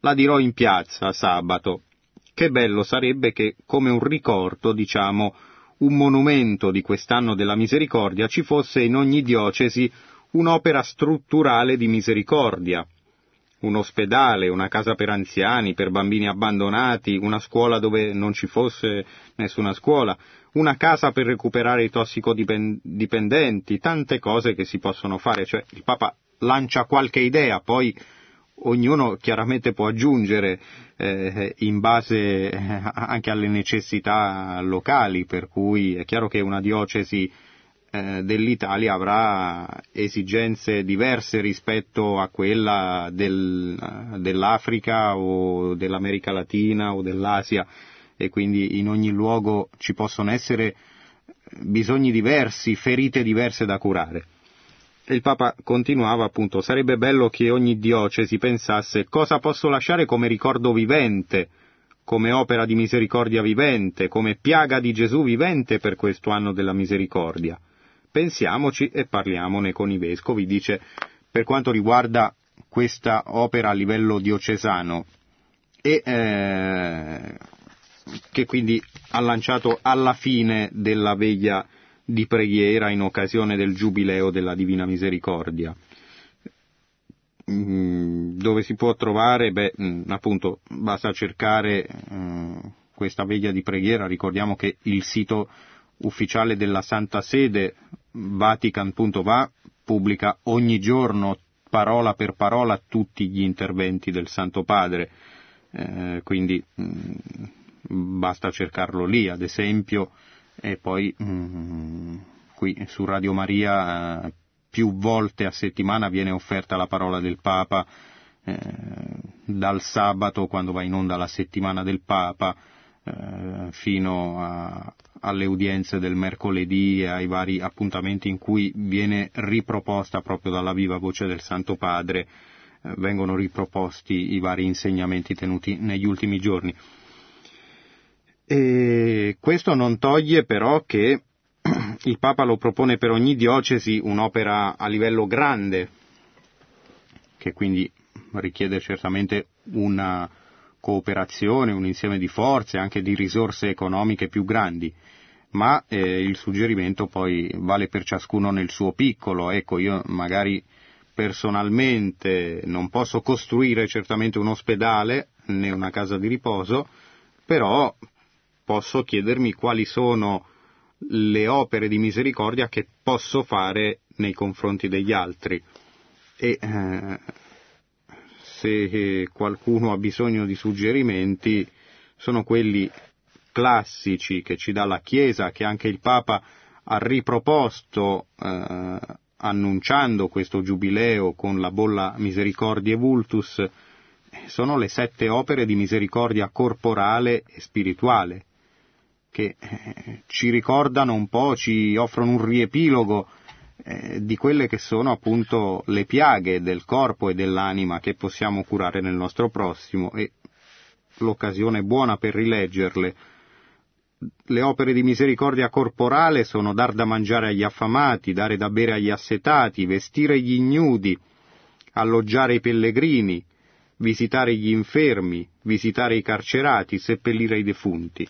la dirò in piazza sabato. Che bello sarebbe che, come un ricordo, diciamo, un monumento di quest'anno della misericordia, ci fosse in ogni diocesi un'opera strutturale di misericordia, un ospedale, una casa per anziani, per bambini abbandonati, una scuola dove non ci fosse nessuna scuola, una casa per recuperare i tossicodipendenti, tante cose che si possono fare. Cioè il Papa lancia qualche idea, poi ognuno chiaramente può aggiungere eh, in base anche alle necessità locali, per cui è chiaro che una diocesi dell'Italia avrà esigenze diverse rispetto a quella del, dell'Africa o dell'America Latina o dell'Asia, e quindi in ogni luogo ci possono essere bisogni diversi, ferite diverse da curare. Il Papa continuava appunto, sarebbe bello che ogni diocesi pensasse cosa posso lasciare come ricordo vivente, come opera di misericordia vivente, come piaga di Gesù vivente per questo anno della misericordia. Pensiamoci e parliamone con i vescovi, dice, per quanto riguarda questa opera a livello diocesano, e eh, che quindi ha lanciato alla fine della veglia di preghiera in occasione del Giubileo della Divina Misericordia. Dove si può trovare? Beh, appunto, basta cercare eh, questa veglia di preghiera. Ricordiamo che il sito ufficiale della Santa Sede, vatican punto va, pubblica ogni giorno, parola per parola, tutti gli interventi del Santo Padre, eh, quindi mh, basta cercarlo lì, ad esempio, e poi mh, qui su Radio Maria eh, più volte a settimana viene offerta la parola del Papa, eh, dal sabato, quando va in onda la settimana del Papa, fino a, alle udienze del mercoledì e ai vari appuntamenti in cui viene riproposta proprio dalla viva voce del Santo Padre, eh, vengono riproposti i vari insegnamenti tenuti negli ultimi giorni. E questo non toglie però che il Papa lo propone per ogni diocesi, un'opera a livello grande, che quindi richiede certamente una cooperazione, un insieme di forze, anche di risorse economiche più grandi, ma eh, il suggerimento poi vale per ciascuno nel suo piccolo. Ecco, io magari personalmente non posso costruire certamente un ospedale né una casa di riposo, però posso chiedermi quali sono le opere di misericordia che posso fare nei confronti degli altri, e eh, se qualcuno ha bisogno di suggerimenti, sono quelli classici che ci dà la Chiesa, che anche il Papa ha riproposto eh, annunciando questo Giubileo con la bolla Misericordiae Vultus. Sono le sette opere di misericordia corporale e spirituale, che eh, ci ricordano un po', ci offrono un riepilogo di quelle che sono appunto le piaghe del corpo e dell'anima che possiamo curare nel nostro prossimo, e l'occasione buona per rileggerle. Le opere di misericordia corporale sono dar da mangiare agli affamati, dare da bere agli assetati, vestire gli ignudi, alloggiare i pellegrini, visitare gli infermi, visitare i carcerati, seppellire i defunti.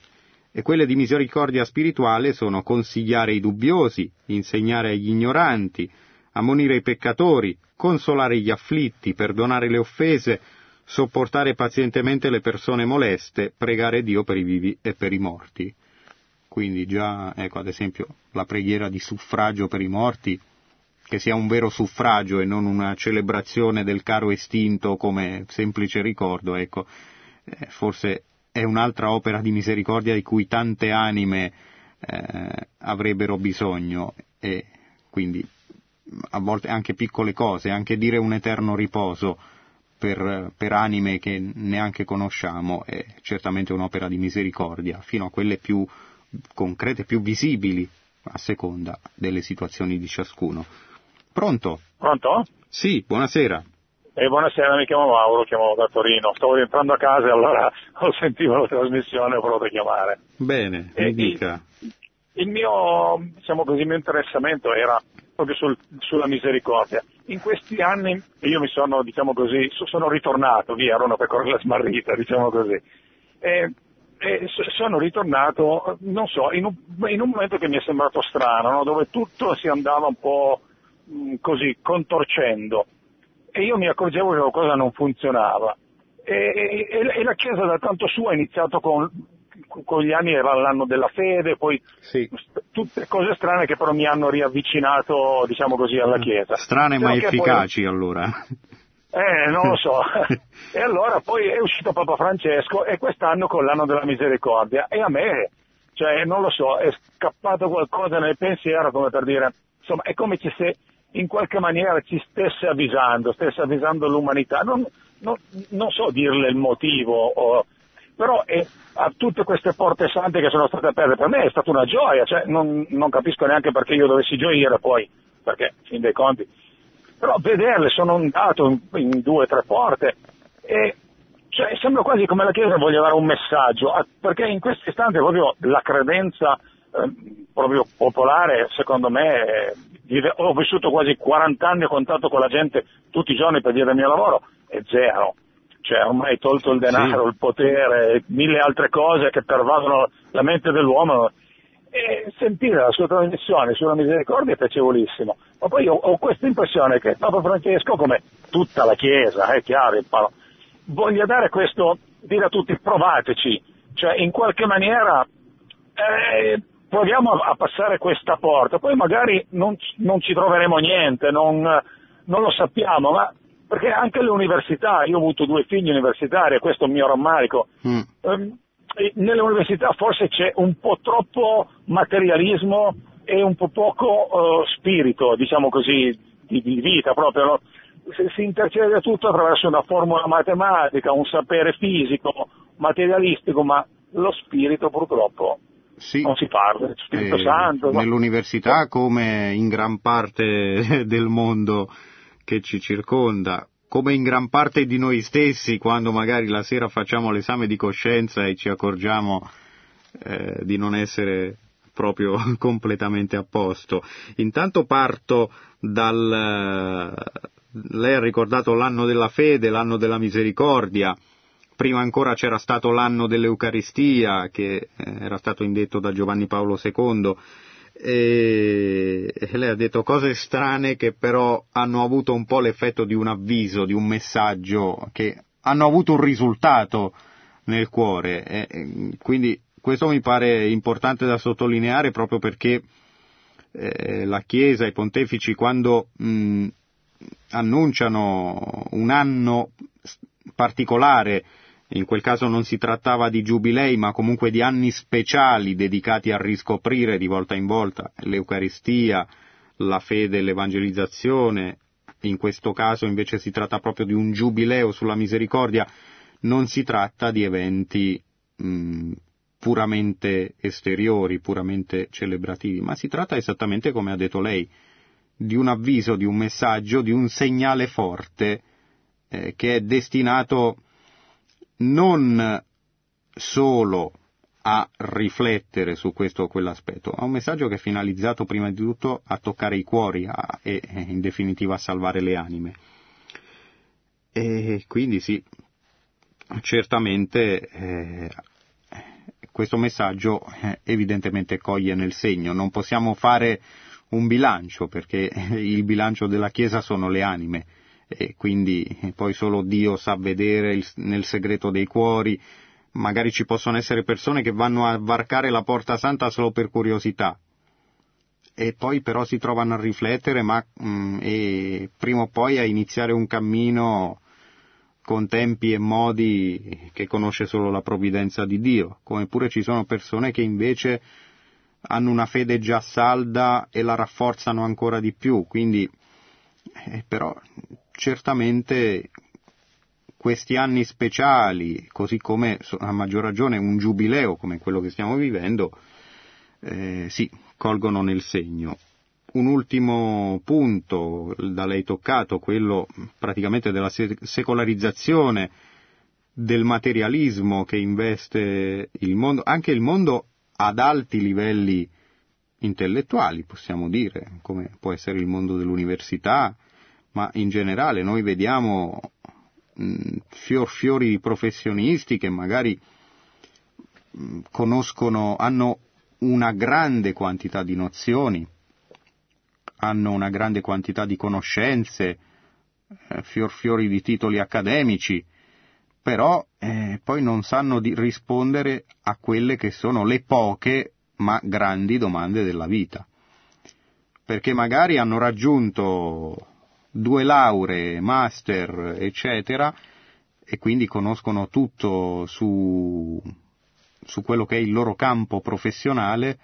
E quelle di misericordia spirituale sono consigliare i dubbiosi, insegnare agli ignoranti, ammonire i peccatori, consolare gli afflitti, perdonare le offese, sopportare pazientemente le persone moleste, pregare Dio per i vivi e per i morti. Quindi già, ecco, ad esempio, la preghiera di suffragio per i morti, che sia un vero suffragio e non una celebrazione del caro estinto come semplice ricordo, ecco, forse è un'altra opera di misericordia di cui tante anime eh, avrebbero bisogno, e quindi a volte anche piccole cose, anche dire un eterno riposo per, per anime che neanche conosciamo è certamente un'opera di misericordia, fino a quelle più concrete, più visibili, a seconda delle situazioni di ciascuno. Pronto? Pronto? Sì, buonasera. E buonasera, mi chiamo Mauro, chiamo da Torino. Stavo rientrando a casa e allora ho sentito la trasmissione e ho voluto chiamare. Bene, e mi dica. Il, il mio, diciamo così, il mio interessamento era proprio sul, sulla misericordia. In questi anni io mi sono, diciamo così, sono ritornato, via, ero una pecorella smarrita, diciamo così, e, e sono ritornato, non so, in un, in un momento che mi è sembrato strano, no? Dove tutto si andava un po' così, contorcendo. E io mi accorgevo che qualcosa non funzionava, e, e, e la Chiesa dal canto suo ha iniziato con, con gli anni, era l'anno della fede, poi sì. st- tutte cose strane che però mi hanno riavvicinato, diciamo così, alla Chiesa. Strane ma efficaci poi... allora. Eh, non lo so. E allora poi è uscito Papa Francesco e quest'anno con l'anno della misericordia, e a me, cioè non lo so, è scappato qualcosa nel pensiero, come per dire, insomma, è come se... in qualche maniera ci stesse avvisando, stesse avvisando l'umanità, non, non, non so dirle il motivo, o, però è, a tutte queste porte sante che sono state aperte per me è stata una gioia, cioè non, non capisco neanche perché io dovessi gioire poi, perché fin dei conti, però vederle sono andato in, in due o tre porte e cioè, sembra quasi come la Chiesa voglia dare un messaggio, a, perché in questo istante proprio la credenza eh, proprio popolare, secondo me... Eh, ho vissuto quasi quaranta anni a contatto con la gente tutti i giorni per via del mio lavoro, è zero, cioè ormai tolto il denaro, sì. il potere, mille altre cose che pervadono la mente dell'uomo, e sentire la sua trasmissione sulla misericordia è piacevolissimo, ma poi ho, ho questa impressione che Papa Francesco, come tutta la Chiesa, è chiaro, il Papa, voglia dare questo, dire a tutti provateci, cioè in qualche maniera... Eh, proviamo a passare questa porta, poi magari non, non ci troveremo niente, non, non lo sappiamo, ma perché anche le università, io ho avuto due figli universitari, questo è un mio rammarico, mm. eh, nelle università forse c'è un po' troppo materialismo e un po' poco eh, spirito, diciamo così, di, di vita proprio, no? si, si intercede tutto attraverso una formula matematica, un sapere fisico, materialistico, ma lo spirito purtroppo... Sì, non si parla del Spirito eh, Santo. Nell'università, come in gran parte del mondo che ci circonda, come in gran parte di noi stessi, quando magari la sera facciamo l'esame di coscienza e ci accorgiamo eh, di non essere proprio completamente a posto. Intanto parto dal... Lei ha ricordato l'anno della fede, l'anno della misericordia. Prima ancora c'era stato l'anno dell'Eucaristia, che era stato indetto da Giovanni Paolo secondo, e lei ha detto cose strane che però hanno avuto un po' l'effetto di un avviso, di un messaggio, che hanno avuto un risultato nel cuore. E quindi questo mi pare importante da sottolineare, proprio perché la Chiesa, i pontefici, quando mh, annunciano un anno particolare, in quel caso non si trattava di giubilei, ma comunque di anni speciali dedicati a riscoprire di volta in volta l'Eucaristia, la fede e l'evangelizzazione. In questo caso invece si tratta proprio di un giubileo sulla misericordia. Non si tratta di eventi mh, puramente esteriori, puramente celebrativi, ma si tratta esattamente, come ha detto lei, di un avviso, di un messaggio, di un segnale forte eh, che è destinato... non solo a riflettere su questo o quell'aspetto, ma un messaggio che è finalizzato prima di tutto a toccare i cuori a, e in definitiva a salvare le anime. E quindi sì, certamente eh, questo messaggio eh, evidentemente coglie nel segno, non possiamo fare un bilancio perché il bilancio della Chiesa sono le anime. E quindi poi solo Dio sa vedere il, nel segreto dei cuori. Magari ci possono essere persone che vanno a varcare la porta santa solo per curiosità e poi però si trovano a riflettere ma mh, e prima o poi a iniziare un cammino con tempi e modi che conosce solo la provvidenza di Dio, come pure ci sono persone che invece hanno una fede già salda e la rafforzano ancora di più, quindi eh, però certamente questi anni speciali, così come a maggior ragione un giubileo come quello che stiamo vivendo, eh, sì, colgono nel segno. Un ultimo punto da lei toccato, quello praticamente della secolarizzazione, del materialismo che investe il mondo, anche il mondo ad alti livelli intellettuali, possiamo dire, come può essere il mondo dell'università, ma in generale noi vediamo fior fiori di professionisti che magari conoscono, hanno una grande quantità di nozioni, hanno una grande quantità di conoscenze, fior fiori di titoli accademici, però eh, poi non sanno di rispondere a quelle che sono le poche ma grandi domande della vita, perché magari hanno raggiunto due lauree, master, eccetera, e quindi conoscono tutto su, su quello che è il loro campo professionale,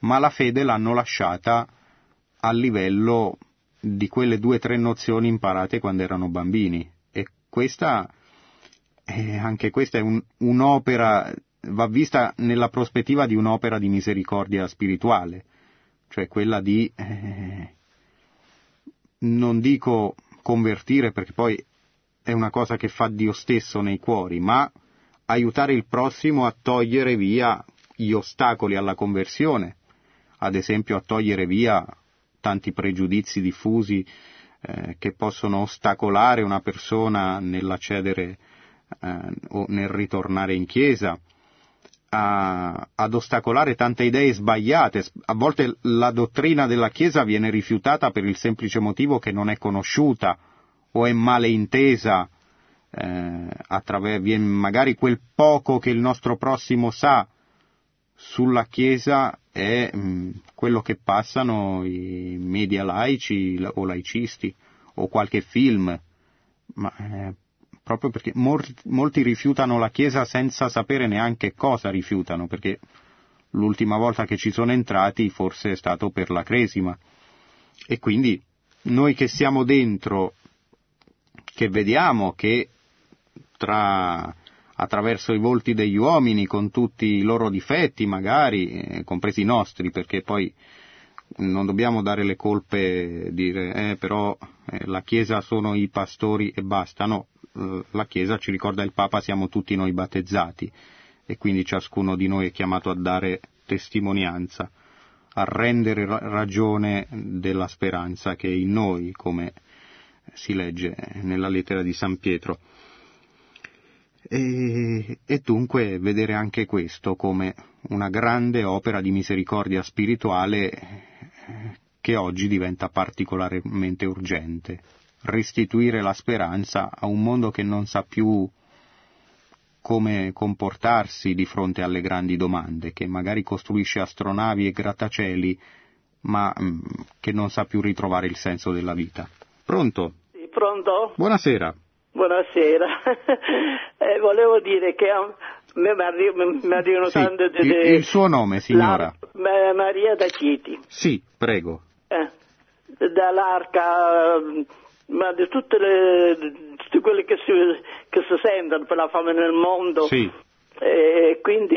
ma la fede l'hanno lasciata a livello di quelle due o tre nozioni imparate quando erano bambini. E questa, eh, anche questa è un, un'opera, va vista nella prospettiva di un'opera di misericordia spirituale, cioè quella di, eh, non dico convertire, perché poi è una cosa che fa Dio stesso nei cuori, ma aiutare il prossimo a togliere via gli ostacoli alla conversione, ad esempio a togliere via tanti pregiudizi diffusi eh, che possono ostacolare una persona nell'accedere eh, o nel ritornare in chiesa, a, ad ostacolare tante idee sbagliate. A volte la dottrina della chiesa viene rifiutata per il semplice motivo che non è conosciuta o è male intesa, eh, attraver- magari quel poco che il nostro prossimo sa sulla chiesa è quello che passano i media laici o laicisti o qualche film, ma eh, proprio perché molti, molti rifiutano la Chiesa senza sapere neanche cosa rifiutano, perché l'ultima volta che ci sono entrati forse è stato per la Cresima. E quindi noi che siamo dentro, che vediamo che tra... attraverso i volti degli uomini, con tutti i loro difetti magari, compresi i nostri, perché poi non dobbiamo dare le colpe, dire eh, però eh, la Chiesa sono i pastori e basta, no, la Chiesa, ci ricorda il Papa, siamo tutti noi battezzati e quindi ciascuno di noi è chiamato a dare testimonianza, a rendere ragione della speranza che è in noi, come si legge nella lettera di San Pietro. E, e dunque vedere anche questo come una grande opera di misericordia spirituale che oggi diventa particolarmente urgente, restituire la speranza a un mondo che non sa più come comportarsi di fronte alle grandi domande, che magari costruisce astronavi e grattacieli, ma mh, che non sa più ritrovare il senso della vita. Pronto? Sì, pronto? Buonasera. Buonasera, eh, volevo dire che a me mi arrivano sì, tante... De, de, il, il suo nome, signora? La, Maria da Chieti. Sì, prego. Eh, dall'Arca, ma di tutte le tutte quelle che si, che si sentono per la fame nel mondo. Sì. Eh, quindi,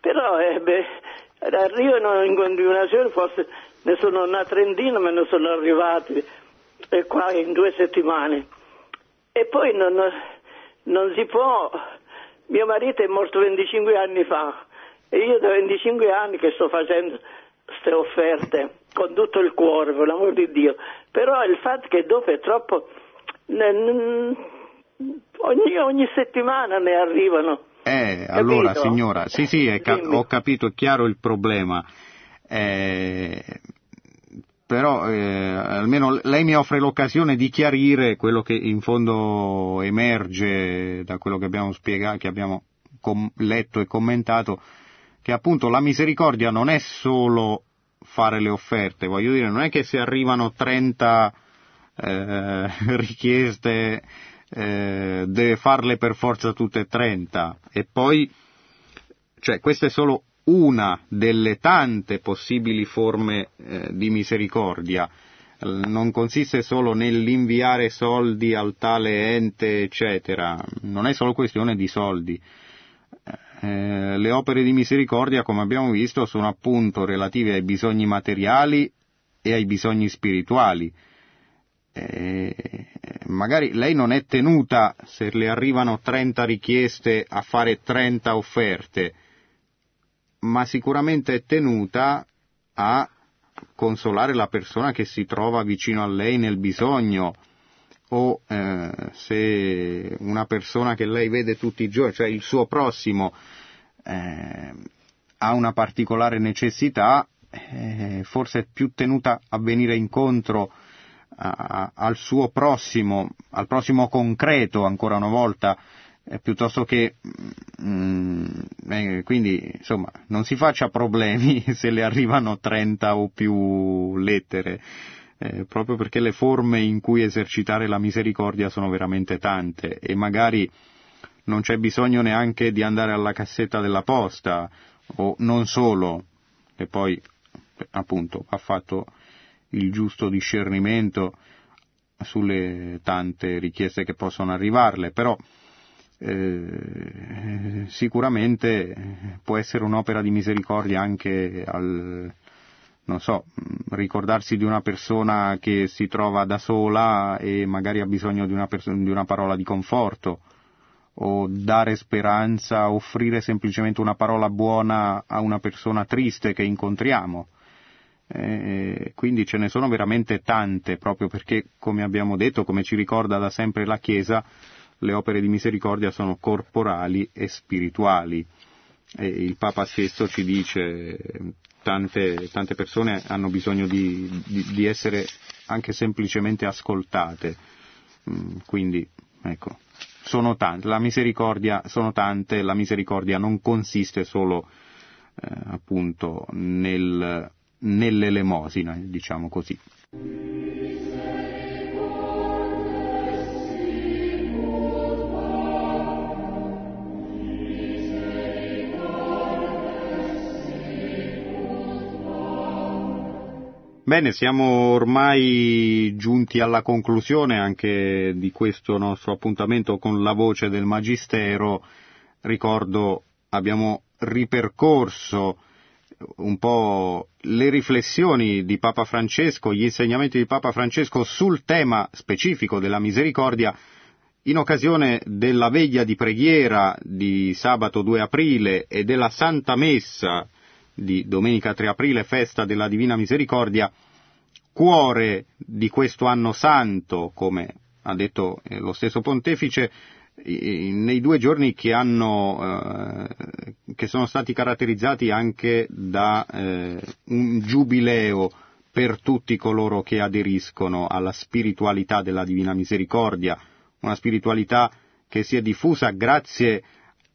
però, eh, beh, arrivano in continuazione, forse ne sono una trentina, ma ne sono arrivati eh, qua in due settimane. E poi non, non si può, mio marito è morto venticinque anni fa e io da venticinque anni che sto facendo queste offerte con tutto il cuore, per l'amor di Dio, però il fatto che dopo è troppo, ogni, ogni settimana ne arrivano. Eh, capito? Allora signora, sì sì, è cap- ho capito, è chiaro il problema, eh... però eh, almeno lei mi offre l'occasione di chiarire quello che in fondo emerge da quello che abbiamo spiegato, che abbiamo com- letto e commentato, che appunto la misericordia non è solo fare le offerte, voglio dire, non è che se arrivano trenta eh, richieste eh, deve farle per forza tutte e trenta, e poi, cioè, questa è solo una delle tante possibili forme eh, di misericordia, non consiste solo nell'inviare soldi al tale ente, eccetera, non è solo questione di soldi. Eh, le opere di misericordia, come abbiamo visto, sono appunto relative ai bisogni materiali e ai bisogni spirituali. Eh, magari lei non è tenuta, se le arrivano trenta richieste, a fare trenta offerte, ma sicuramente è tenuta a consolare la persona che si trova vicino a lei nel bisogno, o eh, se una persona che lei vede tutti i giorni, cioè il suo prossimo, eh, ha una particolare necessità, eh, forse è più tenuta a venire incontro A, al suo prossimo, al prossimo concreto, ancora una volta, eh, piuttosto che mm, eh, quindi insomma non si faccia problemi se le arrivano trenta o più lettere, eh, proprio perché le forme in cui esercitare la misericordia sono veramente tante, e magari non c'è bisogno neanche di andare alla cassetta della posta, o non solo, e poi appunto ha fatto il giusto discernimento sulle tante richieste che possono arrivarle, però eh, sicuramente può essere un'opera di misericordia anche al, non so, ricordarsi di una persona che si trova da sola e magari ha bisogno di una, perso- di una parola di conforto, o dare speranza, offrire semplicemente una parola buona a una persona triste che incontriamo. Eh, quindi ce ne sono veramente tante, proprio perché, come abbiamo detto, come ci ricorda da sempre la Chiesa, le opere di misericordia sono corporali e spirituali, e il Papa stesso ci dice tante, tante persone hanno bisogno di, di, di essere anche semplicemente ascoltate, quindi ecco, sono tante, la misericordia sono tante, la misericordia non consiste solo eh, appunto nel nell'elemosina, diciamo così. Bene, siamo ormai giunti alla conclusione anche di questo nostro appuntamento con la voce del Magistero. Ricordo, abbiamo ripercorso un po' le riflessioni di Papa Francesco, gli insegnamenti di Papa Francesco sul tema specifico della misericordia in occasione della veglia di preghiera di sabato due aprile e della Santa Messa di domenica tre aprile, festa della Divina Misericordia, cuore di questo anno santo, come ha detto lo stesso Pontefice, nei due giorni che hanno eh, che sono stati caratterizzati anche da eh, un giubileo per tutti coloro che aderiscono alla spiritualità della Divina Misericordia, una spiritualità che si è diffusa grazie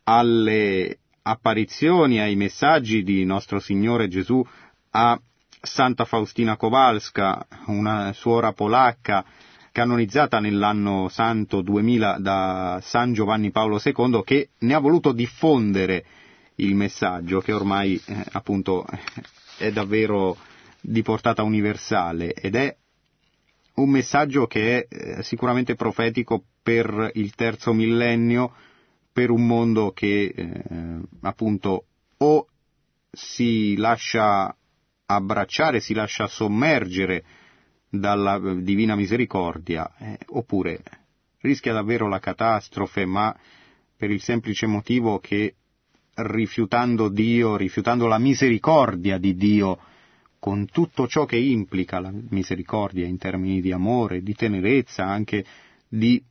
alle apparizioni, ai messaggi di Nostro Signore Gesù a Santa Faustina Kowalska, una suora polacca canonizzata nell'anno santo duemila da San Giovanni Paolo secondo, che ne ha voluto diffondere il messaggio, che ormai eh, appunto è davvero di portata universale, ed è un messaggio che è eh, sicuramente profetico per il terzo millennio, per un mondo che eh, appunto o si lascia abbracciare, si lascia sommergere dalla Divina Misericordia, eh, oppure rischia davvero la catastrofe, ma per il semplice motivo che rifiutando Dio, rifiutando la misericordia di Dio, con tutto ciò che implica la misericordia in termini di amore, di tenerezza, anche di,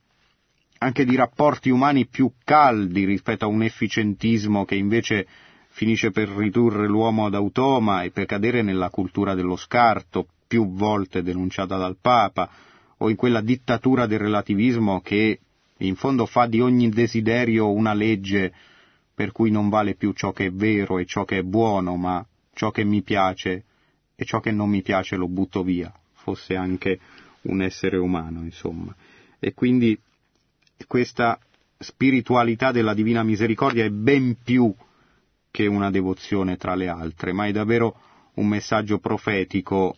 anche di rapporti umani più caldi rispetto a un efficientismo che invece finisce per ridurre l'uomo ad automa e per cadere nella cultura dello scarto, più volte denunciata dal Papa, o in quella dittatura del relativismo che in fondo fa di ogni desiderio una legge, per cui non vale più ciò che è vero e ciò che è buono, ma ciò che mi piace e ciò che non mi piace lo butto via, fosse anche un essere umano, insomma. E quindi questa spiritualità della Divina Misericordia è ben più che una devozione tra le altre, ma è davvero un messaggio profetico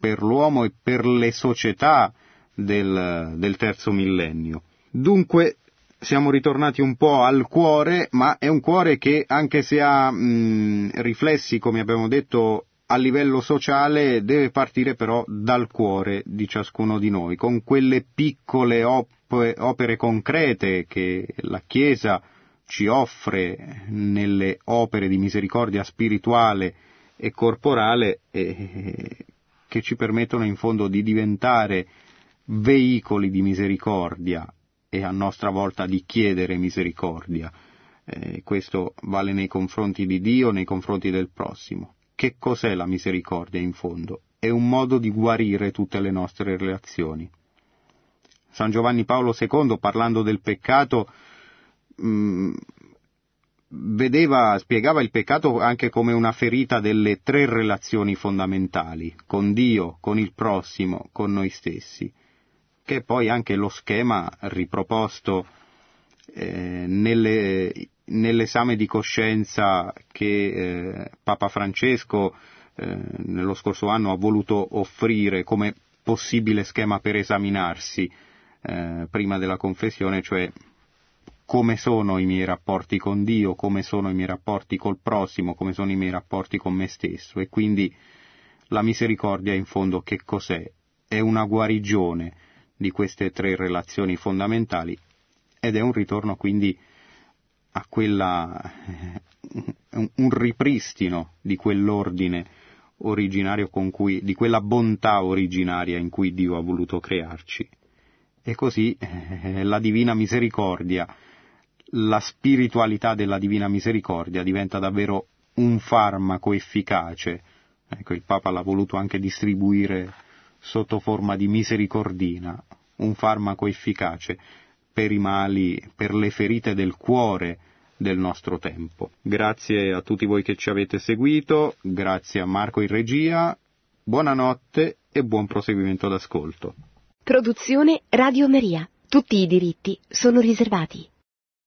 per l'uomo e per le società del, del terzo millennio. Dunque siamo ritornati un po' al cuore, ma è un cuore che, anche se ha mh, riflessi, come abbiamo detto, a livello sociale deve partire però dal cuore di ciascuno di noi, con quelle piccole op- opere concrete che la Chiesa ci offre nelle opere di misericordia spirituale e corporale, e che ci permettono in fondo di diventare veicoli di misericordia e a nostra volta di chiedere misericordia. Eh, questo vale nei confronti di Dio, nei confronti del prossimo. Che cos'è la misericordia in fondo? È un modo di guarire tutte le nostre relazioni. San Giovanni Paolo secondo, parlando del peccato, mh, vedeva, spiegava il peccato anche come una ferita delle tre relazioni fondamentali, con Dio, con il prossimo, con noi stessi, che è poi anche lo schema riproposto eh, nelle nell'esame di coscienza che eh, Papa Francesco eh, nello scorso anno ha voluto offrire come possibile schema per esaminarsi eh, prima della confessione, cioè come sono i miei rapporti con Dio, come sono i miei rapporti col prossimo, come sono i miei rapporti con me stesso. E quindi la misericordia in fondo che cos'è? È una guarigione di queste tre relazioni fondamentali ed è un ritorno quindi a quella, un ripristino di quell'ordine originario con cui, di quella bontà originaria in cui Dio ha voluto crearci. E così eh, la Divina Misericordia, la spiritualità della Divina Misericordia diventa davvero un farmaco efficace. Ecco, il Papa l'ha voluto anche distribuire sotto forma di misericordina, un farmaco efficace per i mali, per le ferite del cuore del nostro tempo. Grazie a tutti voi che ci avete seguito, grazie a Marco in regia, buonanotte e buon proseguimento d'ascolto. Produzione Radio Maria. Tutti i diritti sono riservati.